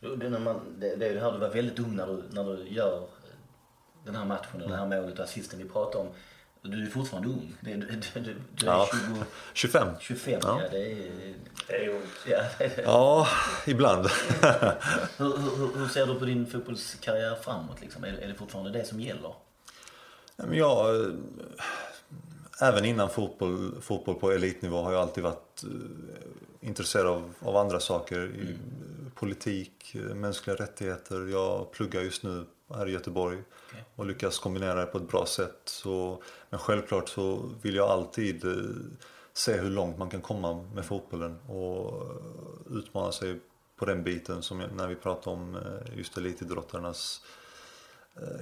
Det är det här, du var väldigt ung när du gör den här matchen och det här målet och assisten vi pratar om. Du är fortfarande ung. Du är 25. Ja, det är ungt. Ja, ibland. Hur ser du på din fotbollskarriär framåt? Liksom? Är det fortfarande det som gäller? Ja, även innan fotboll på elitnivå har jag alltid varit intresserad av andra saker. Politik, mänskliga rättigheter. Jag pluggar just nu här i Göteborg och lyckas kombinera det på ett bra sätt. Men självklart så vill jag alltid se hur långt man kan komma med fotbollen och utmana sig på den biten, som när vi pratar om just elitidrottarnas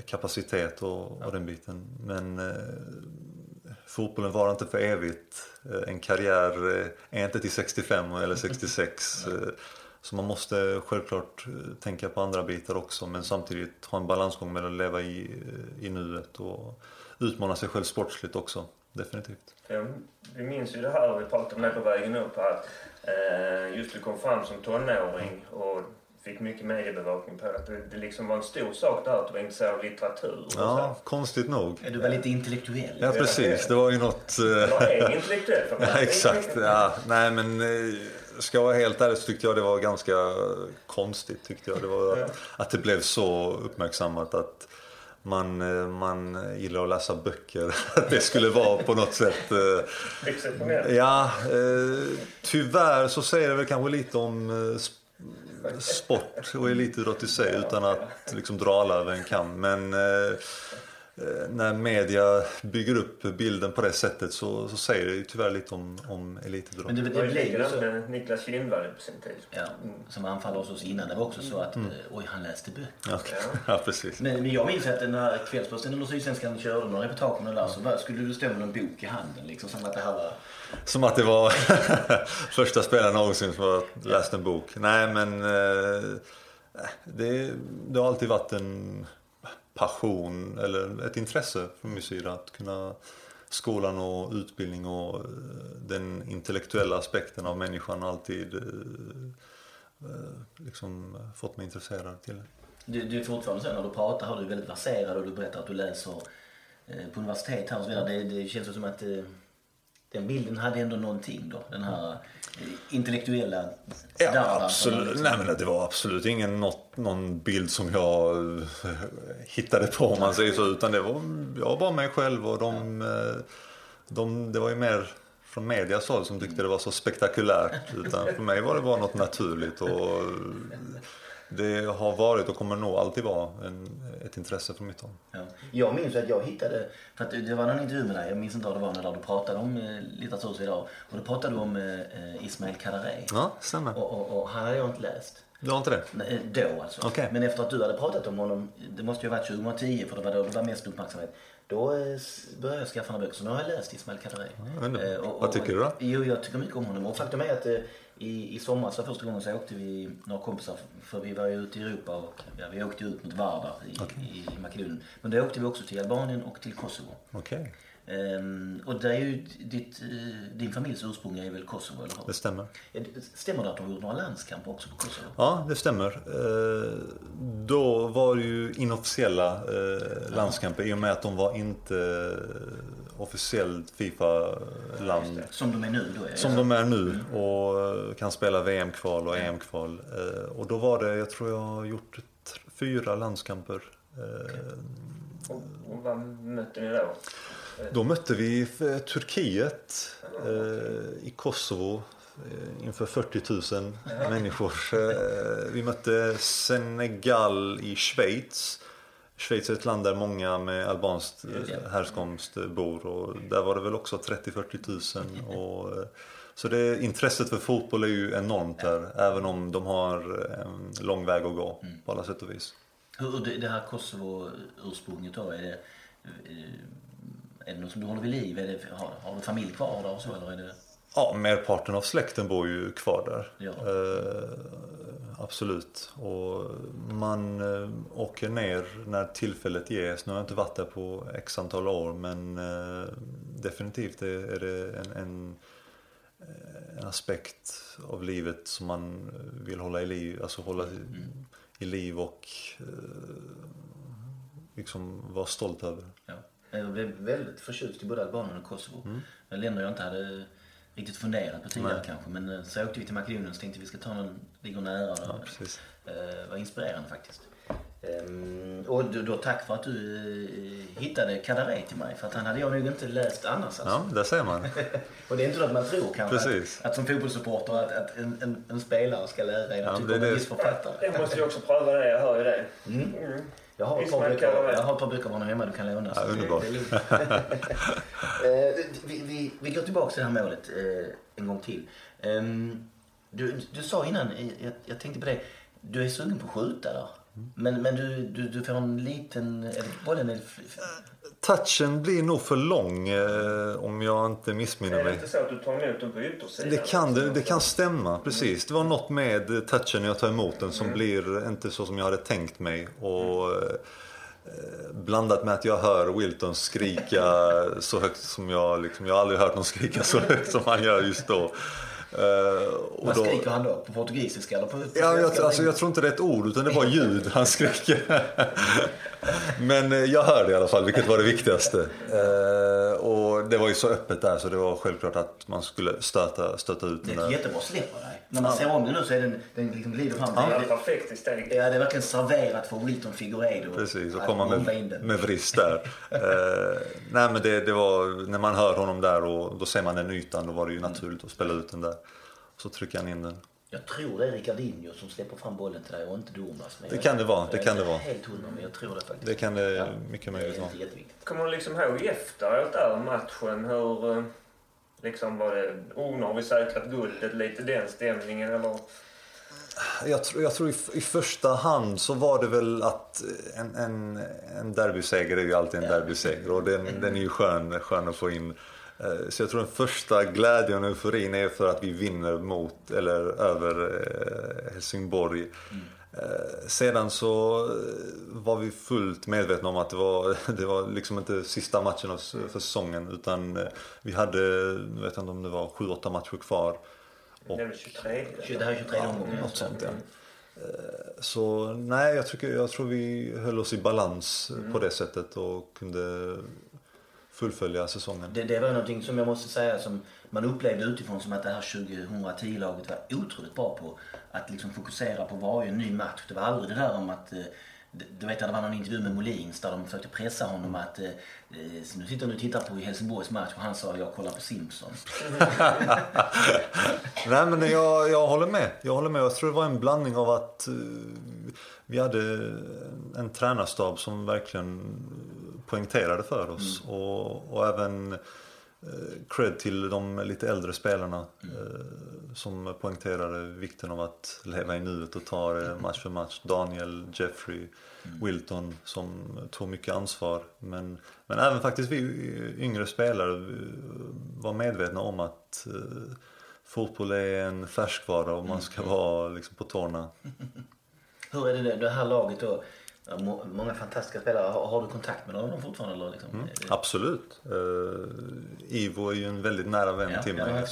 kapacitet och den biten. Men fotbollen var inte för evigt. En karriär är inte till 65 eller 66. Så man måste självklart tänka på andra bitar också, men samtidigt ha en balansgång mellan att leva i nuet och utmana sig själv sportsligt också, definitivt. Vi minns ju det här, vi pratade med på vägen upp, att just du kom fram som tonåring och fick mycket mediebevakning på att det liksom var en stor sak där, att du var intresserad av litteratur. Ja, konstigt nog. Du var lite intellektuell. Ja, precis. Det var ju något... Jag är intellektuell. Ja, exakt. Ja. Nej, men ska jag vara helt ärlig så tyckte jag det var ganska konstigt, tyckte jag. Det var att det blev så uppmärksammat att man gillar att läsa böcker. Det skulle vara på något sätt... Ja, tyvärr så säger det väl kanske lite om sport och elitidrott i sig, utan att liksom dra alla över en kam. Men när media bygger upp bilden på det sättet så säger det ju tyvärr lite om elitidrott. Men det blir ju så med Niklas Lindberg på sin tid. Ja, som anfallade oss innan. Det var också så att oj, han läste böcker. Okay. Ja, precis. Men jag minns att den här Kvällsposten eller Sydsvenskan körde några reportage med Larsson. Skulle du stå med en bok i handen liksom, som att det här var... Som att det var första spelaren någonsin som har läst en bok. Nej, men det har alltid varit en... passion eller ett intresse från min sida att kunna skolan och utbildning och den intellektuella aspekten av människan alltid liksom fått mig intresserad till. Du är fortfarande så när du pratar har du väldigt baserad och du berättar att du läser på universitet här och så vidare. Det känns som att den bilden hade ändå någonting då, den här intellektuella... Ja, absolut. Liksom. Nej, men det var absolut ingen någon bild som jag hittade på, om man säger så, utan det var jag bara mig själv och det var ju mer från media som tyckte det var så spektakulärt, utan för mig var det bara något naturligt och det har varit och kommer nog alltid vara ett intresse för mitt håll. Ja. Jag minns att jag hittade, för att det var en intervju med dig, jag minns inte vad det var när du pratade om litteratur så idag. Och då pratade du om Ismail Kadare. Ja, stämmer. Och han hade jag inte läst. Du har inte det? Nej, då alltså. Okay. Men efter att du hade pratat om honom, det måste ju ha varit 2010 för det var då det var mest uppmärksamhet. Då började jag skaffa några böcker, så nu har jag läst Ismail Kadare. Ja, vad tycker du då? Jo, jag tycker mycket om honom. Och faktum är att i sommar så första gången så åkte vi några kompisar, för vi var ju ute i Europa och vi åkte ut mot Vardar i Makedonien. Men då åkte vi också till Albanien och till Kosovo. Okej. Och det är ju din familjs ursprung är väl Kosovo, eller hur? Det stämmer. Stämmer det att de gjorde några landskamper också på Kosovo? Ja, det stämmer. Då var det ju inofficiella landskamper i och med att de var inte officiellt FIFA-land. Ja, som de är nu då? Som de är nu och kan spela VM-kval och EM-kval. Och då var det, jag tror jag har gjort 4 landskamper. Okay. Och vad mötte ni då? Då mötte vi Turkiet i Kosovo inför 40 000 människor. Vi mötte Senegal i Schweiz. Schweiz är ett land där många med albansk härkomst bor och där var det väl också 30-40 000 och så det intresset för fotboll är ju enormt där, även om de har en lång väg att gå på alla sätt och vis. Hur det här Kosovo-ursprunget då, är det något som du håller vid liv? Har du familj kvar där och så, eller är det... Ja, merparten av släkten bor ju kvar där. Ja. Absolut. Och man åker ner när tillfället ges. Nu har jag inte varit där på x antal år, men definitivt är det en aspekt av livet som man vill hålla i liv. Alltså hålla i liv och liksom vara stolt över. Ja. Jag blev väldigt förtjust i både Albanien och Kosovo. Men länder jag inte hade riktigt funderat på tidigare. Nej. Kanske. Men så åkte vi till Makedonien och tänkte vi ska ta någon ligger nära. Ja, precis. Det var inspirerande faktiskt. Och då tack för att du hittade Kadare till mig. För att han hade jag nog inte läst annars. Alltså. Ja, det ser man. Och det är inte något man tror kanske. Precis. Att som fotbollssupporter att en spelare ska lära en typ av en viss författare. Jag måste ju också pröva det, jag hör ju det. Jag har ett par böcker av honom hemma, du kan låna. Ja, underbart. Vi går tillbaka till det här målet en gång till. Du sa innan, jag tänkte på det, du är sugen på att skjuta där. Men du får en liten... Bollen är... Touchen blir nog för lång om jag inte missminner mig. Det är inte så att du tar emot den på yttersidan? Det kan stämma, precis. Det var något med touchen när jag tar emot den som blir inte så som jag hade tänkt mig. Och blandat med att jag hör Wilton skrika så högt som jag... Liksom, jag har aldrig hört någon skrika så högt som han gör just då. Vad skriker han då? På portugisiska? Eller på jag tror inte det är ett ord utan det var ljud han skriker. Men jag hörde i alla fall, vilket var det viktigaste. Och det var ju så öppet där så det var självklart att man skulle stöta ut den. Det är ett jättebra släpp av dig. När man ser om den nu så är den liksom glider fram. Ja, det är perfekt istället. Ja, det är verkligen serverat för Wilton Figueiredo. Precis, och kommer med vrist där. Nej, men det var, när man hör honom där och då ser man den ytan, då var det ju naturligt att spela ut den där. Så trycker han in den. Jag tror det är Ricardinho som släpper fram bollen till dig och inte Durmaz. Det kan det vara, det kan det vara. Helt hundra, men jag tror det faktiskt. Det kan det mycket möjligt vara. Kommer du liksom ihåg efteråt där matchen hur liksom var det har vi säkrat guldet lite den stämningen eller? Jag tror i första hand så var det väl att en derbyseger är ju alltid en derbyseger och den är ju skön att få in. Så jag tror den första glädjen och euforin är för att vi vinner mot eller över Helsingborg. Sedan så var vi fullt medvetna om att det var liksom inte sista matchen för säsongen, utan vi hade, jag vet inte om det var 7-8 matcher kvar. Och, det var 23 omgångar. Något sånt, ja. Så nej, jag tror vi höll oss i balans på det sättet och kunde fullfölja säsongen. Det var någonting som jag måste säga som man upplevde utifrån, som att det här 2010-laget var otroligt bra på att liksom fokusera på varje ny match. Det var aldrig det där om att du vet att det var någon intervju med Molins där de försökte pressa honom att nu sitter du och tittar på Helsingborgs match och han sa jag kollar på Simpsons. Nej, men jag håller med. Jag tror det var en blandning av att vi hade en tränarstab som verkligen poängterade för oss och även cred till de lite äldre spelarna som poängterade vikten av att leva i nuet och ta det match för match. Daniel, Jeffrey, Wilton som tog mycket ansvar, men även faktiskt vi yngre spelare var medvetna om att fotboll är en färskvara och man ska vara liksom på tårna. Hur är det här laget då? Många fantastiska spelare. Har du kontakt med dem fortfarande? Eller liksom? Absolut. Ivo är ju en väldigt nära vän till mig.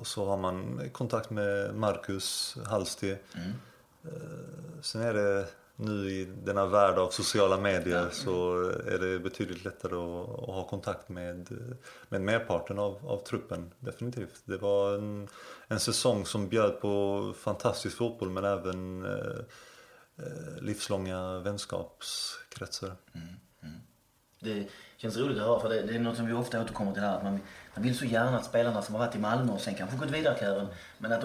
Och så har man kontakt med Marcus Holgersson. Sen är det nu i denna värld av sociala medier så är det betydligt lättare att ha kontakt med merparten av truppen. Definitivt. Det var en säsong som bjöd på fantastisk fotboll, men även livslånga vänskapskretsar. Det känns roligt att höra, för det är något som vi ofta återkommer till här, att man vill så gärna att spelarna som har varit i Malmö och sen kanske gått vidare karriären, men att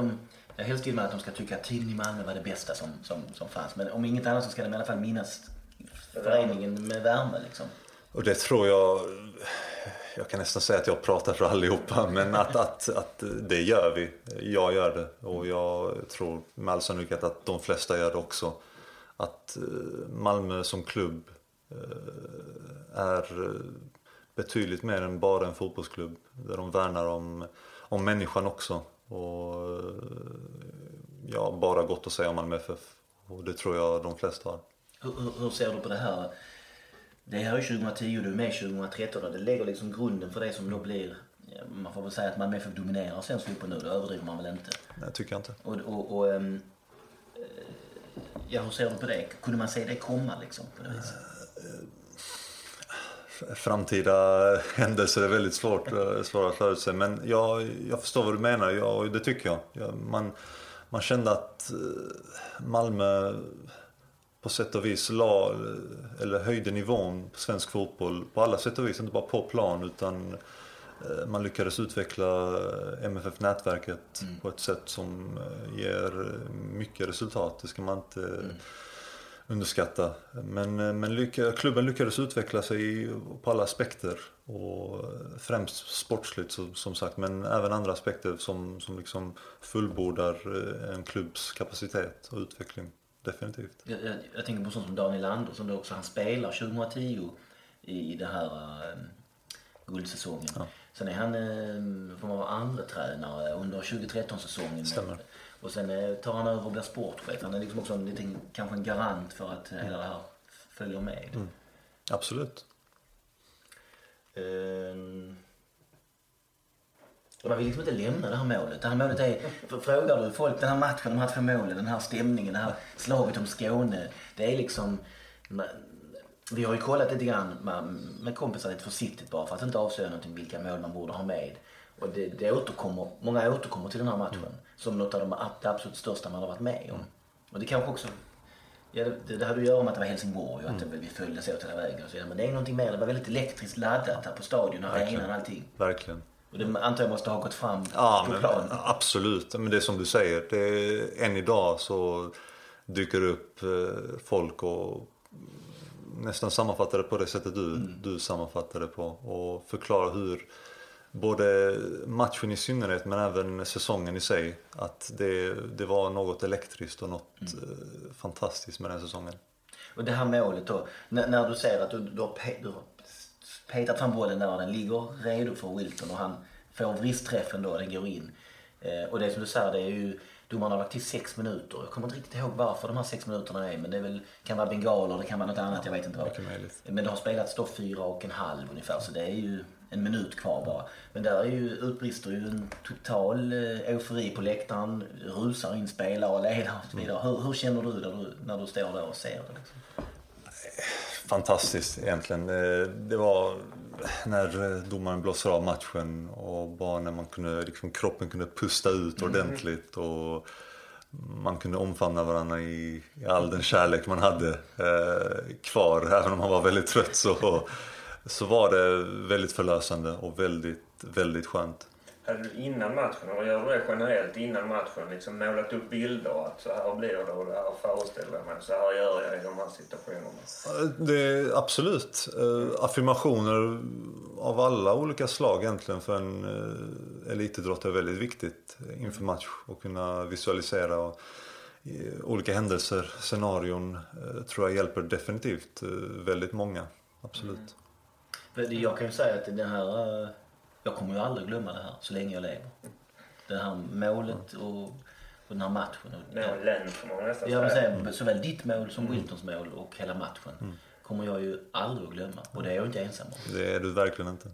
jag helst vill med att de ska tycka att tiden i Malmö var det bästa som fanns, men om inget annat så ska de i alla fall minnas föreningen med värme liksom. Och det tror jag kan nästan säga att jag pratar för allihopa, men att det gör vi. Jag gör det och jag tror med all sannolikhet att de flesta gör det också. Att Malmö som klubb är betydligt mer än bara en fotbollsklubb, där de värnar om människan också. Och jag har bara gott att säga om Malmö FF och det tror jag de flesta har. Hur ser du på det här? Det här är 2010 och du är med 2013 och det lägger liksom grunden för det som då blir, man får väl säga att Malmö FF dominerar svensk fotboll nu, det överdriver man väl inte? Nej, tycker jag inte. Hur ser du på det? Kunde man se det komma liksom på det viset? Framtida händelser är väldigt svåra att förutse, men jag förstår vad du menar, och det tycker jag. Man kände att Malmö på sätt och vis eller höjde nivån på svensk fotboll på alla sätt och vis, inte bara på plan, utan man lyckades utveckla MFF-nätverket på ett sätt som ger mycket resultat. Det ska man inte underskatta. Men klubben lyckades utveckla sig på alla aspekter, och främst sportsligt som sagt, men även andra aspekter som liksom fullbordar en klubbs kapacitet och utveckling. Definitivt. Jag tänker på sånt som Daniel Andersson då också. Han spelar 2010 i den här guldsäsongen. Ja. Sen är han andra tränare under 2013-säsongen. Stämmer. Och sen tar han över och blir sportchef. Han är liksom också kanske en garant för att hela det här följer med. Mm. Absolut. Och man vill liksom inte lämna det här målet. Det här målet är, frågar du folk, den här matchen, de här två målen, den här stämningen, det här slaget om Skåne. Det är liksom, vi har ju kollat lite grann med kompisar lite försiktigt bara för att inte avslöja någonting vilka mål man borde ha med. Och det återkommer, många återkommer till den här matchen som något av de absolut största man har varit med om. Och det kanske också, det hade att göra med att det var Helsingborg och att vi följde sig åt hela vägen. Men det är någonting mer, det var väldigt elektriskt laddat här på stadion och arenan och allting. Verkligen. Och det antar jag måste ha gått fram på plan. Absolut, men det är som du säger. Än idag så dyker det upp folk och nästan sammanfattar det på det sättet du sammanfattar det på. Och förklarar hur både matchen i synnerhet men även säsongen i sig. Att det var något elektriskt och något fantastiskt med den säsongen. Och det här målet då. När du säger att du petat fram bollen när den ligger redo för Wilton och han får vristträffen då, den går in. Och det som du säger, det är ju domarna har lagt till 6 minuter. Jag kommer inte riktigt ihåg varför de här 6 minuterna är, men det är väl, kan vara bengaler, det kan vara något annat, jag vet inte vad. Men det har spelats då 4,5 ungefär, så det är ju en minut kvar bara. Men där är ju, utbrister ju en total eufori på läktaren, rusar in spelare och ledare och så vidare. Hur känner du när du står där och ser det liksom? Fantastiskt egentligen. Det var när domaren blåser av matchen och bara när man kunde, liksom, kroppen kunde pusta ut ordentligt och man kunde omfamna varandra i all den kärlek man hade kvar. Även om man var väldigt trött så var det väldigt förlösande och väldigt, väldigt skönt. Hade du innan matchen, och gör du det generellt innan matchen, liksom målat upp bilder att så här blir det och det här föreställer man, så här gör jag i de här situationerna? Det är absolut affirmationer av alla olika slag egentligen. För en elitidrott är väldigt viktigt inför match att kunna visualisera och olika händelser, scenarion tror jag hjälper definitivt väldigt många, absolut. Mm. Jag kan ju säga att den här... Jag kommer ju aldrig glömma det här så länge jag lever. Det här målet och den här matchen. Målen får man nästan säga. Såväl ditt mål som Wiltons mål och hela matchen kommer jag ju aldrig att glömma. Och det är jag inte ensam om. Det är du verkligen inte.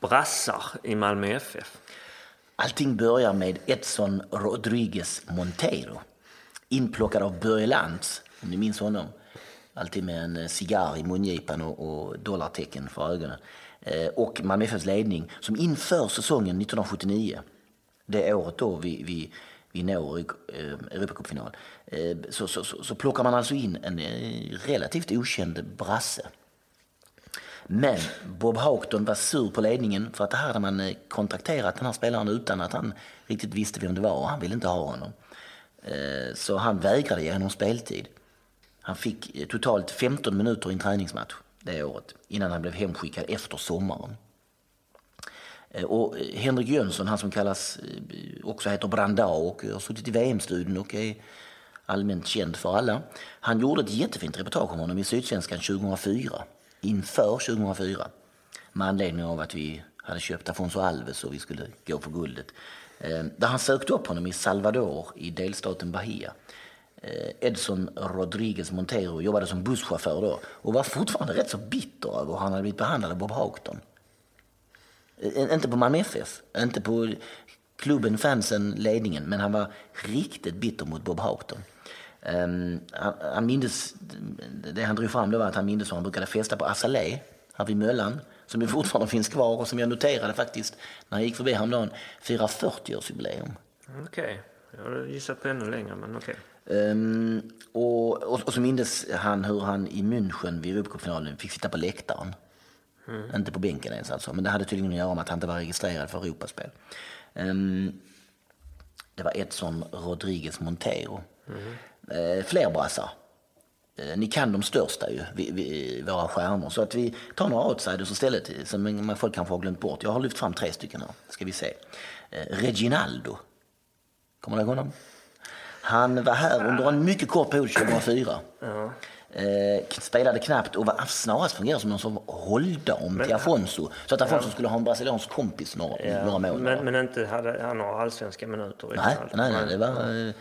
Brassar i Malmö FF. Allting börjar med Edson Rodrigues Monteiro. Inplockad av Börje Lantz, om ni minns honom. Alltid med en cigarr i mungipan och dollartecken för ögonen. Och Malmö FFs ledning som inför säsongen 1979, det året då vi når Europacupfinal, så plockar man alltså in en relativt okänd brasse. Men Bob Houghton var sur på ledningen för att det här hade man kontrakterat den här spelaren utan att han riktigt visste vem det var och han ville inte ha honom. Så han vägrade ge honom speltid. Han fick totalt 15 minuter i en träningsmatch det året innan han blev hemskickad efter sommaren. Och Henrik Jönsson, han som kallas också heter Brandao och har suttit i VM-studien och är allmänt känd för alla. Han gjorde ett jättefint reportage om honom i Sydsvenskan 2004, inför 2004. Med anledning av att vi hade köpt Afonso Alves och vi skulle gå för guldet. Där han sökte upp honom i Salvador i delstaten Bahia. Edson Rodrigues Monteiro jobbade som busschaufför då och var fortfarande rätt så bitter över hur han hade blivit behandlad av Bob Houghton. Inte på Malmö FF, inte på klubben, fansen, ledningen, men han var riktigt bitter mot Bob Houghton. Han mindes, det han drog fram då var att han mindes att han brukade festa på Assalé här vid Möllan, som ju fortfarande finns kvar och som jag noterade faktiskt när jag gick förbi häromdagen, firar 40-årsjubileum. Okej, jag har gissat på ännu längre, men okej. Och så mindes han hur han i München vid Europacupfinalen fick sitta på läktaren, inte på bänken ens alltså, men det hade tydligen att göra med att han inte var registrerad för Europaspel. Det var Edson Rodrigues Monteiro. Fler brassar, ni kan de största ju, våra stjärnor, så att vi tar några outsiders istället som folk kanske har glömt bort. Jag har lyft fram 3 stycken här, ska vi se. Reginaldo, kommer du ihåg honom? Han var här under en mycket kort period 2004. Ja. Spelade knappt och var snarast fungerade som någon som hållde om till Afonso. Så att Afonso skulle ha en brasiliansk kompis några månader. Men inte hade han några allsvenska minuter. Nej. Det var,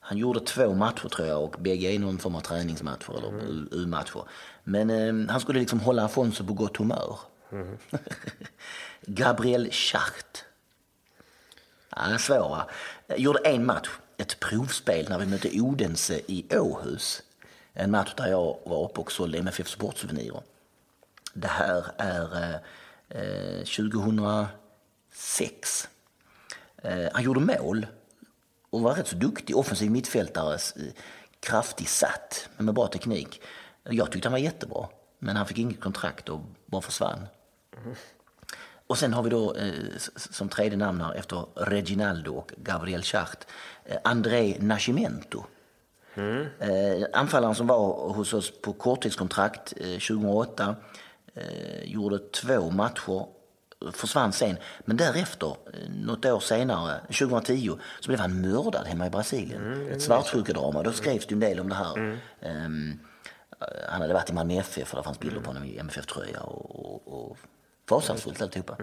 han gjorde 2 matcher tror jag och bägge i någon form av träningsmatcher eller U-matcher. Men han skulle liksom hålla Afonso på gott humör. Gabriel Schacht. Ja, svåra. Gjorde 1 match. Ett provspel när vi mötte Odense i Åhus. En match där jag var uppe och sålde MFF sportsouvenirer. Det här är 2006. Han gjorde mål och var rätt så duktig. Offensiv mittfältare, kraftigt satt men med bra teknik. Jag tyckte han var jättebra, men han fick inget kontrakt och bara försvann. Mm. Och sen har vi då som tredje namn här, efter Reginaldo och Gabriel Schart, André Nascimento. Mm. Anfallaren som var hos oss på korttidskontrakt 2008, gjorde 2 matcher, försvann sen. Men därefter, något år senare, 2010, så blev han mördad hemma i Brasilien. Mm. Ett svartsjukedrama. Då skrevs det en del om det här. Mm. Han hade varit i Malmö FF, för det fanns bilder på honom i MFF-tröja och fasansfullt alltihopa.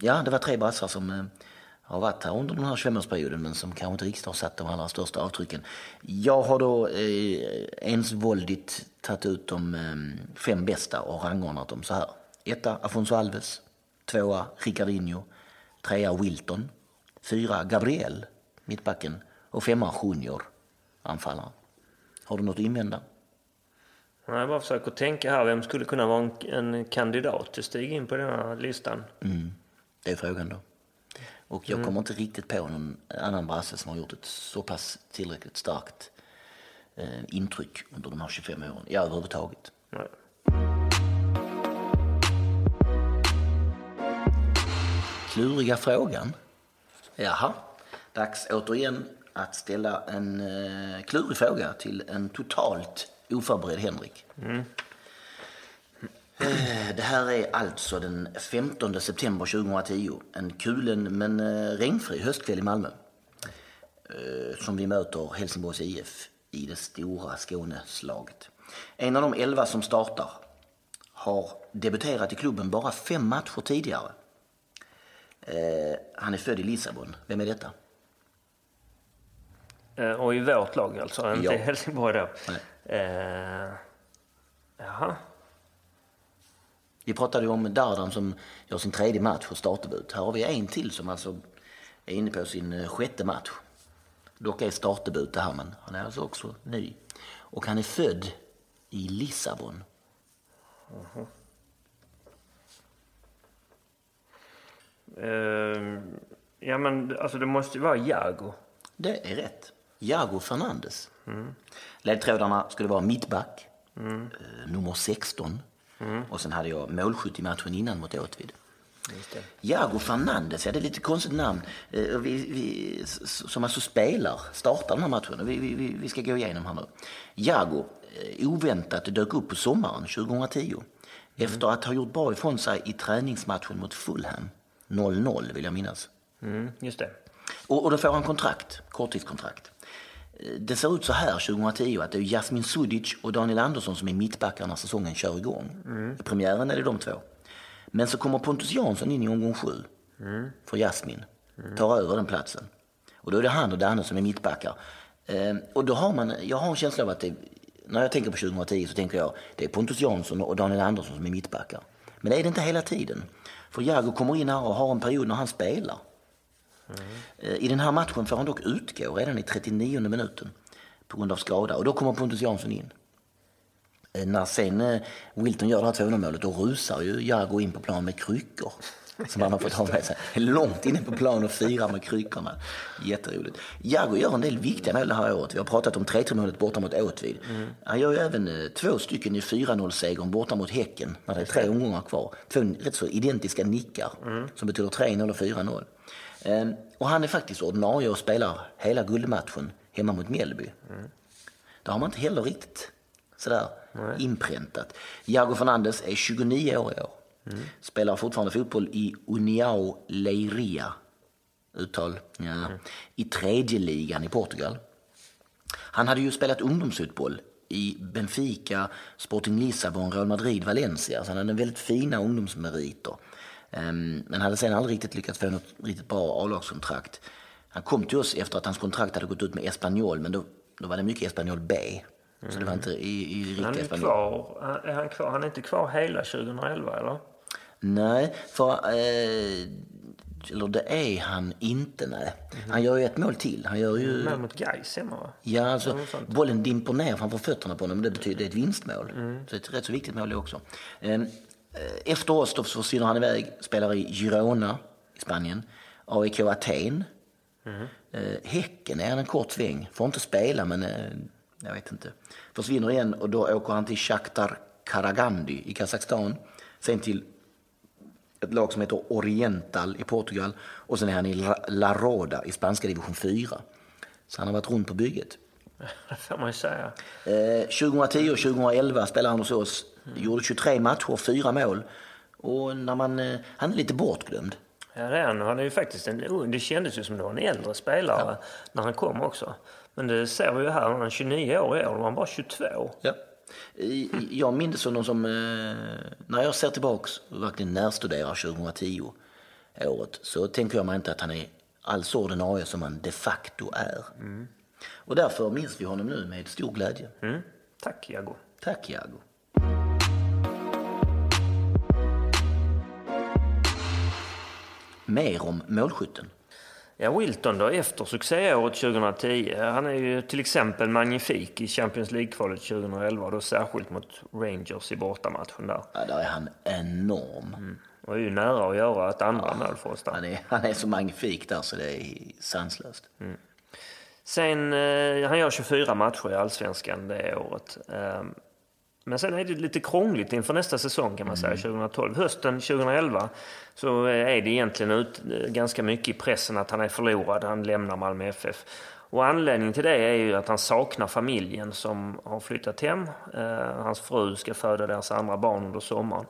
Ja, det var 3 brassar som har varit här under den här 25-årsperioden, men som kanske inte riktigt har satt de allra största avtrycken. Jag har då ensvåldigt tagit ut de 5 bästa och rangordnat dem så här. 1. Afonso Alves, 2. Ricardinho, 3. Wilton, 4. Gabriel, mittbacken, och 5. Junior, anfallaren. Har du något att invända? Jag bara försöker tänka här, vem skulle kunna vara en kandidat till stiga in på den här listan? Mm. Det är frågan då. Och jag kommer inte riktigt på någon annan brasse som har gjort ett så pass tillräckligt starkt intryck under de här 25 åren. Ja, överhuvudtaget. Nej. Kluriga frågan. Jaha. Dags återigen att ställa en klurig fråga till en totalt oförberedd Henrik. Mm. Det här är alltså den 15 september 2010. En kulen men regnfri höstkväll i Malmö. Som vi möter Helsingborgs IF i det stora Skåneslaget. En av de 11 som startar har debuterat i klubben bara 5 matcher tidigare. Han är född i Lissabon. Vem är detta? Och i vårt lag alltså, inte i Helsingborg då. Jaha. Vi pratade om Dardan som gör sin 3:e match för startdebut. Här har vi en till som alltså är inne på sin 6:e match. Dock är startdebut det här, men han är alltså också ny. Och han är född i Lissabon. Mm-hmm. Ja, men alltså det måste vara Iago. Det är rätt. Iago Fernandes. Mm. Ledtrådarna skulle vara mittback, nummer 16. Mm. Och sen hade jag målskytt i matchen innan mot Åtvid. Iago Fernandes, ja, det är lite konstigt namn. Vi, som alltså spelar, startar den här matchen. Vi ska gå igenom här nu. Iago, oväntat, dök upp på sommaren 2010. Efter att ha gjort bra ifrån sig i träningsmatchen mot Fulham. 0-0 vill jag minnas. Mm, just det. Och då får han kontrakt, korttidskontrakt. Det ser ut så här 2010 att det är Jasmin Sudic och Daniel Andersson som är mittbackarna säsongen kör igång. I premiären är det de 2. Men så kommer Pontus Jansson in i omgång 7 för Jasmin. Tar över den platsen. Och då är det han och Danne som är mittbackar. Och då har man, jag har en känsla av att det, när jag tänker på 2010 så tänker jag det är Pontus Jansson och Daniel Andersson som är mittbackar. Men det är det inte hela tiden. För Iago kommer in här och har en period när han spelar. I den här matchen får han dock utgå redan i 39:e minuten på grund av skada. Och då kommer Pontus Jansson in. När sen Wilton gör det här 200-målet och rusar ju Iago in på plan med kryckor. Som han har fått ha med sig. Långt inne på plan och firar med kryckorna. Jätteroligt. Iago gör en del viktiga mål det här året. Vi har pratat om 3-3-målet borta mot Åtvid. Han gör ju även 2 stycken i 4-0-segern borta mot Häcken. När det är 3 omgångar kvar. 2 rätt så identiska nickar som betyder 3-0 och 4-0. Och han är faktiskt ordinarie och spelar hela guldmatchen hemma mot Mjällby. Där har man inte heller riktigt sådär inpräntat. Iago Fernandes är 29 år i år. Spelar fortfarande fotboll i União Leiria i tredje ligan i Portugal. Han hade ju spelat ungdomsfotboll i Benfica, Sporting Lissabon, Real Madrid, Valencia. Så han hade en väldigt fina ungdomsmeriter. Men hade sen aldrig riktigt lyckats få något riktigt bra A-lagskontrakt. Han kom till oss efter att hans kontrakt hade gått ut med Espanyol, men då var det mycket Espanyol B. Så det var inte i riktigt Espanyol. Han är inte kvar hela 2011, eller? Nej, eller det är han inte, nej. Han gör ju ett mål till. Han gör ju... mål mot Gais, va? Ja, alltså, bollen dimper ner framför fötterna på honom, men det betyder ett vinstmål. Så det är ett rätt så viktigt mål också. Efter oss då försvinner han iväg, spelar i Girona i Spanien, AEK Aten, Häcken är en kort sväng, får inte spela men jag vet inte, försvinner igen och då åker han till Shakhtar Karagandhi i Kazakstan, sen till ett lag som heter Oriental i Portugal och sen är han i La Roda i spanska division 4. Så han har varit runt på bygget. Det får man ju säga. 2010 och 2011 spelade han hos oss. Gjorde 23 matcher, 4 mål. Och när han är lite bortglömd. Ja, det är han. Han är ju faktiskt det kändes ju som det var en äldre spelare när han kom också. Men det ser vi ju här, han är 29 år i år och han var 22. Ja. Jag minns sådana som när jag ser tillbaks och verkligen närstuderar 2010 året så tänker jag mig inte att han är alls ordinarie som han de facto är. Mm. Och därför minns vi honom nu med stor glädje. Mm. Tack Iago. Tack Iago. Mer om målskytten. Ja, Wilton då, efter succéåret 2010. Han är ju till exempel magnifik i Champions League-kvalet 2011, då särskilt mot Rangers i bortamatchen där. Ja, där är han enorm. Mm. Och är ju nära att göra ett andra mål för oss där. Han är så magnifik där så det är sanslöst. Mm. Sen, han gör 24 matcher i Allsvenskan det året. Men sen är det lite krångligt inför nästa säsong kan man säga, 2012. Hösten 2011 så är det egentligen ganska mycket i pressen att han är förlorad, han lämnar Malmö FF. Och anledningen till det är ju att han saknar familjen som har flyttat hem. Hans fru ska föda deras andra barn under sommaren.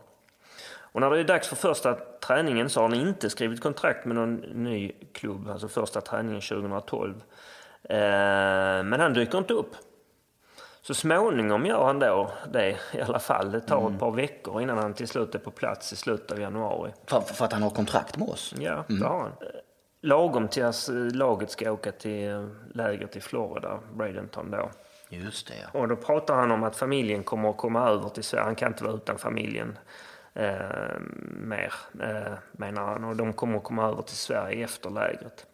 Och när det är dags för första träningen så har han inte skrivit kontrakt med någon ny klubb, alltså första träningen 2012. Men han dyker inte upp. Så småningom gör han då det i alla fall. Det tar ett par veckor innan han till slut är på plats i slutet av januari. För att han har kontrakt med oss? Ja, det har han. Lagom till att laget ska åka till lägret i Florida, Bradenton då. Just det, ja. Och då pratar han om att familjen kommer att komma över till Sverige. Han kan inte vara utan familjen mer, menar han. Och de kommer att komma över till Sverige efter lägret.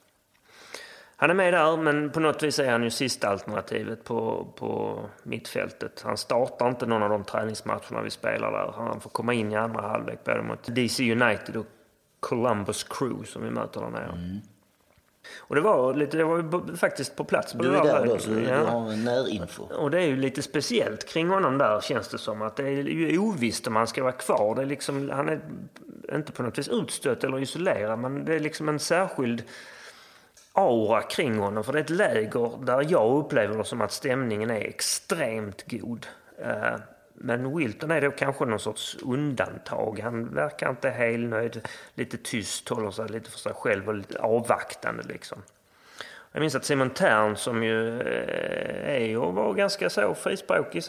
Han är med där, men på något vis är han ju sista alternativet på mittfältet. Han startar inte någon av de träningsmatcherna vi spelar där. Han får komma in i andra halvlek både mot DC United och Columbus Crew som vi möter där nere. Mm. Och det var faktiskt på plats. Du är där då, så du har närinfo. Och det är ju lite speciellt kring honom där, känns det som. Att det är ju ovisst om han ska vara kvar. Det är liksom, han är inte på något vis utstött eller isolerad, men det är liksom en särskild aura kring honom, för det är ett läger där jag upplever det som att stämningen är extremt god. Men Wilton är då kanske någon sorts undantag. Han verkar inte helt nöjd, lite tyst, håller sig lite för sig själv och lite avvaktande liksom. Jag minns att Simon Tern, som ju var ganska så frispråkig,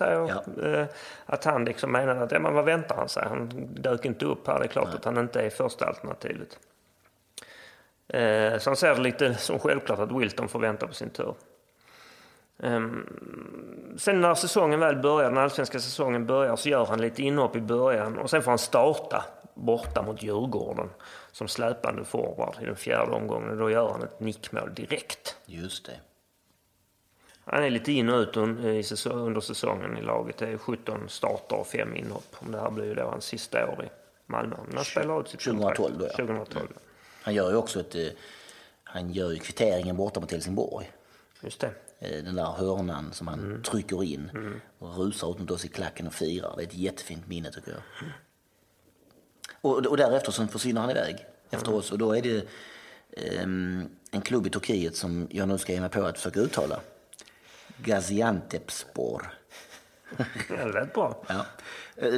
att han liksom menade att vad väntar han sig? Han dök inte upp här, det är klart att han inte är första alternativet. Så han ser det lite som självklart att Wilton får vänta på sin tur. Sen när säsongen väl börjar, den allsvenska säsongen börjar, så gör han lite inhopp i början och sen får han starta borta mot Djurgården som släpande forward i den fjärde omgången, och då gör han ett nickmål direkt. Just det. Han är lite in och ut under säsongen i laget. Det är 17 starter och 5 inhopp. Det här blir ju då hans sista år i Malmö. Han spelar ut sitt 2012 då, ja. 2012. Ja. Han gör ju också han gör ju kvitteringen borta mot Helsingborg. Just det. Den där hörnan som han trycker in och rusar ut mot oss i klacken och firar. Det är ett jättefint minne tycker jag. Mm. Och därefter så försvinner han iväg efter oss. Och då är det en klubb i Turkiet som jag nu ska ge mig på att försöka uttala. Gaziantepspor. Det lät bra. Ja.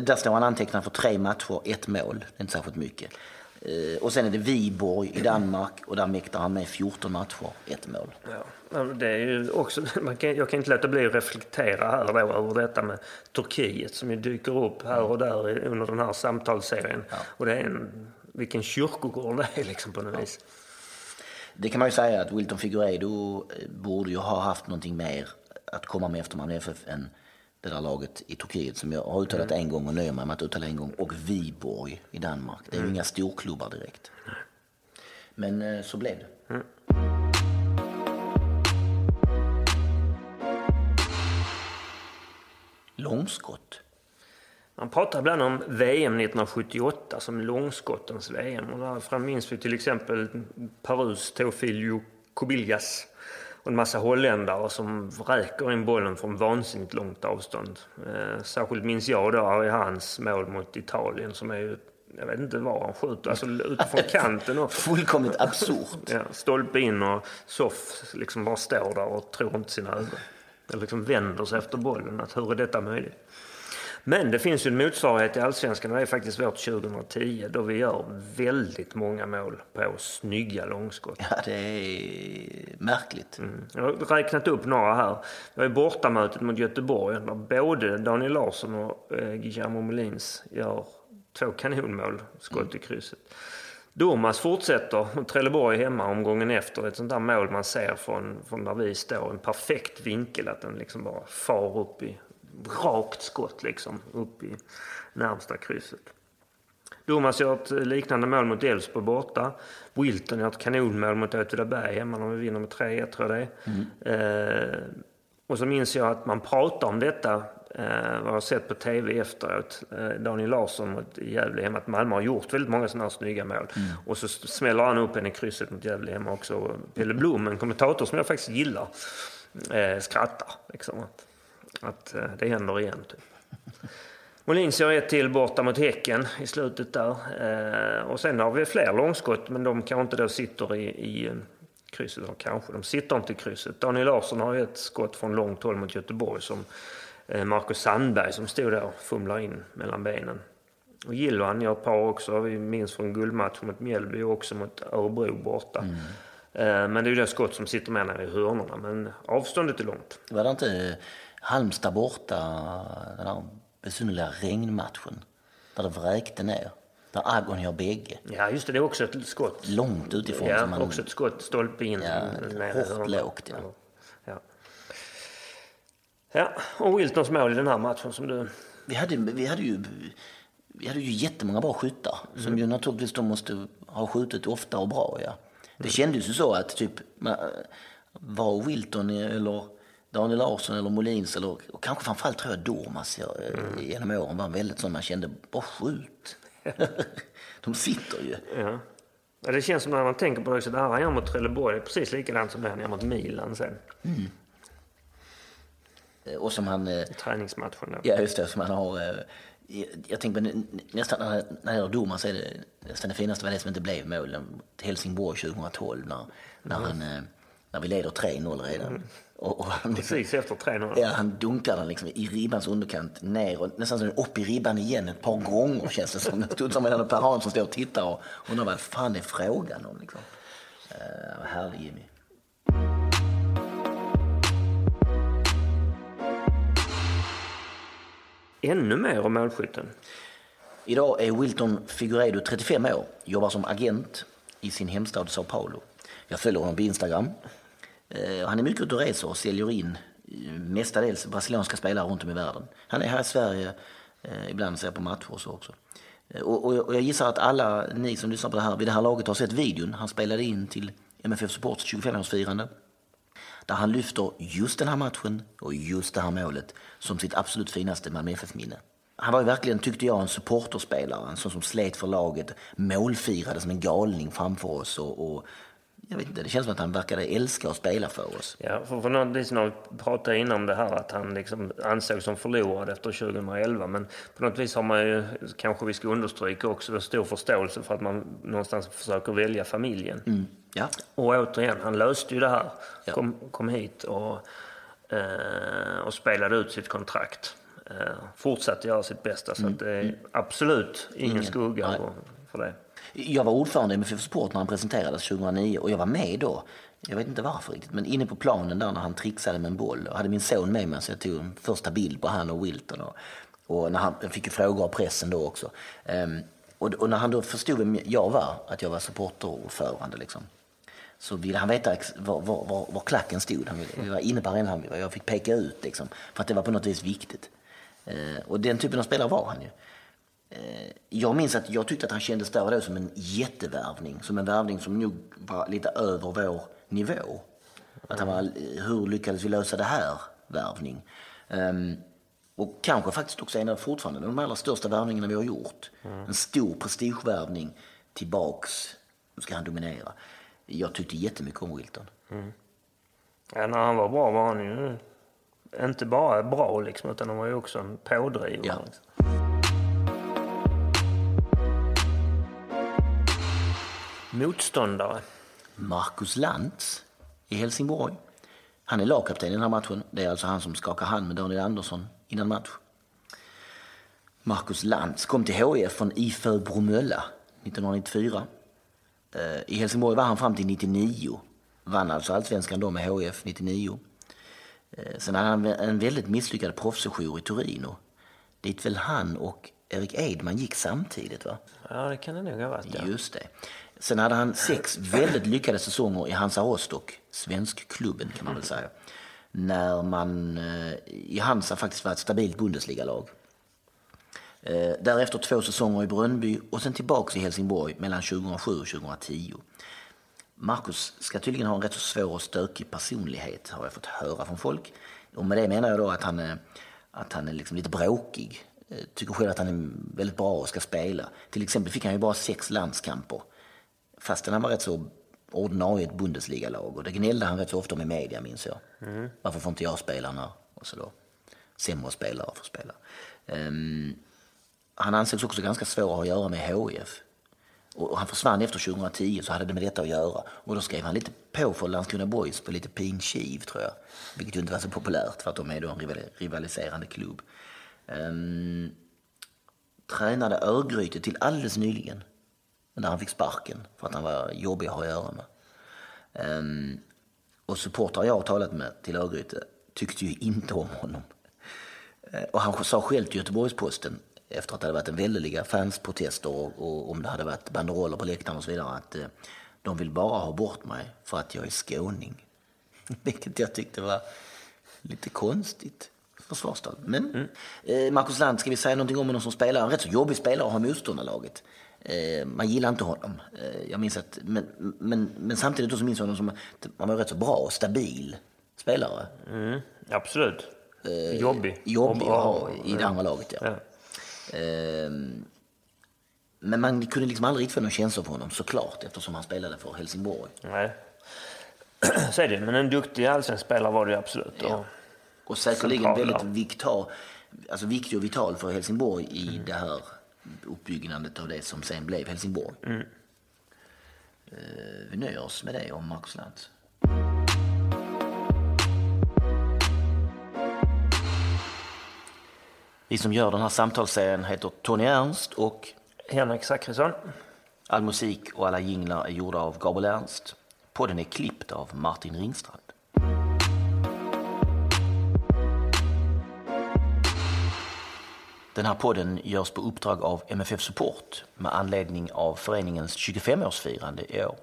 Där står han antecknad för 3 matcher, 1 mål. Det är inte särskilt mycket. Och sen är det Viborg i Danmark och där mäktar han med 14 matcher, 1 mål. Ja, det är ju också, jag kan inte låta bli att reflektera här då över detta med Turkiet som ju dyker upp här och där under den här samtalsserien. Ja. Och det är vilken kyrkogård det är liksom på något vis. Det kan man ju säga att Wilton Figueiredo borde ju ha haft någonting mer att komma med efter Malmö FF än det där laget i Turkiet som jag har uttalat en gång och nöjer mig med att uttala en gång, och Viborg i Danmark. Det är ju inga storklubbar direkt. Men så blev det. Mm. Långskott. Man pratar ibland om VM 1978 som långskottens VM. Och därifrån minns vi till exempel Perus Teofilio Cubillas och en massa holländare som räcker in bollen från vansinnigt långt avstånd. Särskilt minns jag då i hans mål mot Italien som är ju, jag vet inte var han skjuter, alltså utifrån kanten. Och, fullkomligt absurt. Ja, stolpe in och Soff liksom bara står där och tror inte sina ögon. Eller liksom vänder sig efter bollen, att hur är detta möjligt? Men det finns ju en motsvarighet i Allsvenskan och det är faktiskt vårt 2010 då vi gör väldigt många mål på snygga långskott. Ja, det är märkligt. Mm. Jag har räknat upp några här. Det var ju bortamötet mot Göteborg där både Daniel Larsson och Guillermo Molins gör 2 kanonmål skott i krysset. Durmaz fortsätter och Trelleborg hemma omgången efter. Ett sånt där mål man ser från där vi står. En perfekt vinkel att den liksom bara far upp i rakt skott liksom upp i närmsta krysset. Durmaz gör ett liknande mål mot Elfsborg borta. Wilton gör ett kanonmål mot Åtvidaberg hemma när vi vinner med 3-1 tror jag det. Och så minns jag att man pratar om detta. Vad jag sett på tv efteråt, Daniel Larsson mot Gävle hemma, att Malmö har gjort väldigt många sådana här snygga mål och så smäller han upp en i krysset mot Gävle hemma också. Pelle Blom, en kommentator som jag faktiskt gillar, skrattar liksom, att det händer igen typ. Molins gör ett till borta mot Häcken i slutet där, och sen har vi fler långskott men de kanske inte då sitter i krysset, kanske de sitter inte i krysset. Daniel Larsson har ett skott från långt håll mot Göteborg som Marcus Sandberg som stod där och fumlade in mellan benen. Och Jiloan gör ett par också. Vi minns från guldmatch mot Mjällby och också mot Örebro borta. Men det är ju det skott som sitter med nere i hörnorna. Men avståndet är långt. Var det inte Halmstad borta, den där besynliga regnmatchen där det vräkte ner? Där Agon gör bägge. Ja, just det. Det är också ett skott. Långt utifrån. Ja, man... också ett skott. Stolpe in. Ja, hårt lågt, ja. Ja, och Wiltons mål i den här matchen som du... Vi hade ju jättemånga bra skyttar som ju naturligtvis de måste ha skjutit ofta och bra, ja. Det kändes ju så att typ var Wilton eller Daniel Larsson eller Molins eller, och kanske framförallt tror jag Durmaz genom åren var väldigt sån man kände bara skjut. De sitter ju. Ja. Ja, det känns som när man tänker på det också, det här mot Trelleborg är precis likadant som det här mot Milan sen. Mm. Och som han träningsmatchen. Ja, just det, som han har. Jag tänker nästan när Durmaz så är det nästan det finaste var det som inte blev målen. Helsingborg 2012 när vi leder 3-0 redan. Och han, precis efter 3-0. Ja, han dunkar den liksom i ribbans underkant ner och nästan så upp i ribban igen ett par gånger känns det som. Det stod som en Per Hansson står och tittar och undrar vad fan är frågan om liksom. Vad härlig Jimmy. Ännu mer om målskytten. Idag är Wilton Figueiredo 35 år. Jobbar som agent i sin hemstad Sao Paulo. Jag följer honom på Instagram. Han är mycket ute och reser och säljer in mestadels brasilianska spelare runt om i världen. Han är här i Sverige. Ibland ser jag på matcher och så också. Och jag gissar att alla ni som lyssnar på det här vid det här laget har sett videon. Han spelade in till MFF Supports 25-årsfirande. Där han lyfter just den här matchen och just det här målet som sitt absolut finaste Malmö FF-minne. Han var ju verkligen, tyckte jag, en supporterspelare. En sån som slet för laget, målfirade som en galning framför oss. Och jag vet inte, det känns som att han verkade älska att spela för oss. Ja, för något har vi pratat innan om det här att han liksom ansågs som förlorad efter 2011. Men på något vis har man ju, kanske vi ska understryka också, en stor förståelse för att man någonstans försöker välja familjen. Mm. Ja. Och återigen, han löste ju det här. Ja. Kom hit och spelade ut sitt kontrakt. Fortsatte göra sitt bästa så att det är absolut ingen skugga för det. Jag var ordförande i MFF Support när han presenterades 2009 och jag var med då. Jag vet inte varför riktigt, men inne på planen där när han trixade med en boll och hade min son med mig så jag tog en första bild på han och Wilton och när han fick ju frågor av pressen då också. Och när han då förstod vem jag var, att jag var supporterordförande liksom, så ville han veta var klacken stod. Vi var inne på arenan, jag fick peka ut liksom, för att det var på något vis viktigt. Och den typen av spelare var han ju. Jag minns att jag tyckte att han kändes där då som en jättevärvning. Som en värvning som nog var lite över vår nivå. Att han var, hur lyckades vi lösa det här värvning? Och kanske faktiskt också en av fortfarande de allra största värvningarna vi har gjort. En stor prestigevärvning tillbaks. Nu ska han dominera. Jag tyckte jättemycket om Wilton. Ja, när han var bra var han ju inte bara bra liksom, utan han var ju också en pådrivare. Ja. Liksom. Motståndare. Marcus Lantz i Helsingborg. Han är lagkapten i den här matchen. Det är alltså han som skakar hand med Daniel Andersson innan match. Marcus Lantz kom till HIF från IF Bromölla 1994. I Helsingborg var han fram till 99. Vann alltså allsvenskan då med HIF 99. Sen hade han en väldigt misslyckad proffssejour i Torino. Dit väl han och Erik Edman gick samtidigt, va? Ja, det kan det nog ha varit. Ja. Just det. Sen hade han 6 väldigt lyckade säsonger i Hansa Rostock, svenskklubben kan man väl säga. När man i Hansa faktiskt var ett stabilt Bundesliga-lag. Därefter 2 säsonger i Brönnby och sen tillbaka i Helsingborg mellan 2007 och 2010. Marcus ska tydligen ha en rätt så svår och stökig personlighet, har jag fått höra från folk. Och med det menar jag då att han är liksom lite bråkig. Tycker själv att han är väldigt bra och ska spela. Till exempel fick han ju bara 6 landskamper. Fastän han var rätt så ordinarie ett Bundesliga-lag. Och det gnällde han rätt så ofta med media, minns jag. Mm. Varför får inte jag spelarna? Och så då. Sämre spelare får spela. Han ansågs också ganska svår att ha att göra med HIF. Och han försvann efter 2010, så hade det med detta att göra. Och då skrev han lite på för Landskrona Boys på lite pinkiv, tror jag. Vilket ju inte var så populärt, för att de är då en rivaliserande klubb. Tränade Örgryte till alldeles nyligen. När han fick sparken för att han var jobbig att ha att göra med. Och supportrar jag har talat med till Örgryte tyckte ju inte om honom. Och han sa själv till Göteborgsposten efter att det hade varit en väldiga fansprotester och om det hade varit banderoller på läktaren och så vidare att de vill bara ha bort mig för att jag är skåning. Vilket jag tyckte var lite konstigt. Försvarstal. Men Marcus Lantz, ska vi säga någonting om honom som spelare? En rätt så jobbig spelare har motståndarlaget. Man gillar inte honom. Jag minns att, men samtidigt så minns jag honom som att han var rätt så bra och stabil spelare. Mm, absolut. Jobbig i det andra laget, ja. Men man kunde liksom aldrig riktigt få någon känsla för honom, såklart, eftersom han spelade för Helsingborg. Nej. Säg det, men en duktig allsvensk spelare var det absolut. Ja. Och säkerligen väldigt viktig och vital för Helsingborg i det här uppbyggandet av det som sen blev Helsingborg. Mm. Vi nöjer oss med det om Marcus Lantz. Vi som gör den här samtalsserien heter Tony Ernst och Henrik Zackrisson. All musik och alla jinglar är gjorda av Gabriel Ernst. Podden är klippt av Martin Ringstrand. Den här podden görs på uppdrag av MFF Support med anledning av föreningens 25-årsfirande i år.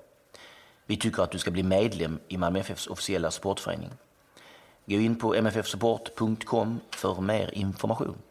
Vi tycker att du ska bli medlem i Malmö FFs officiella supportförening. Gå in på mffsupport.com för mer information.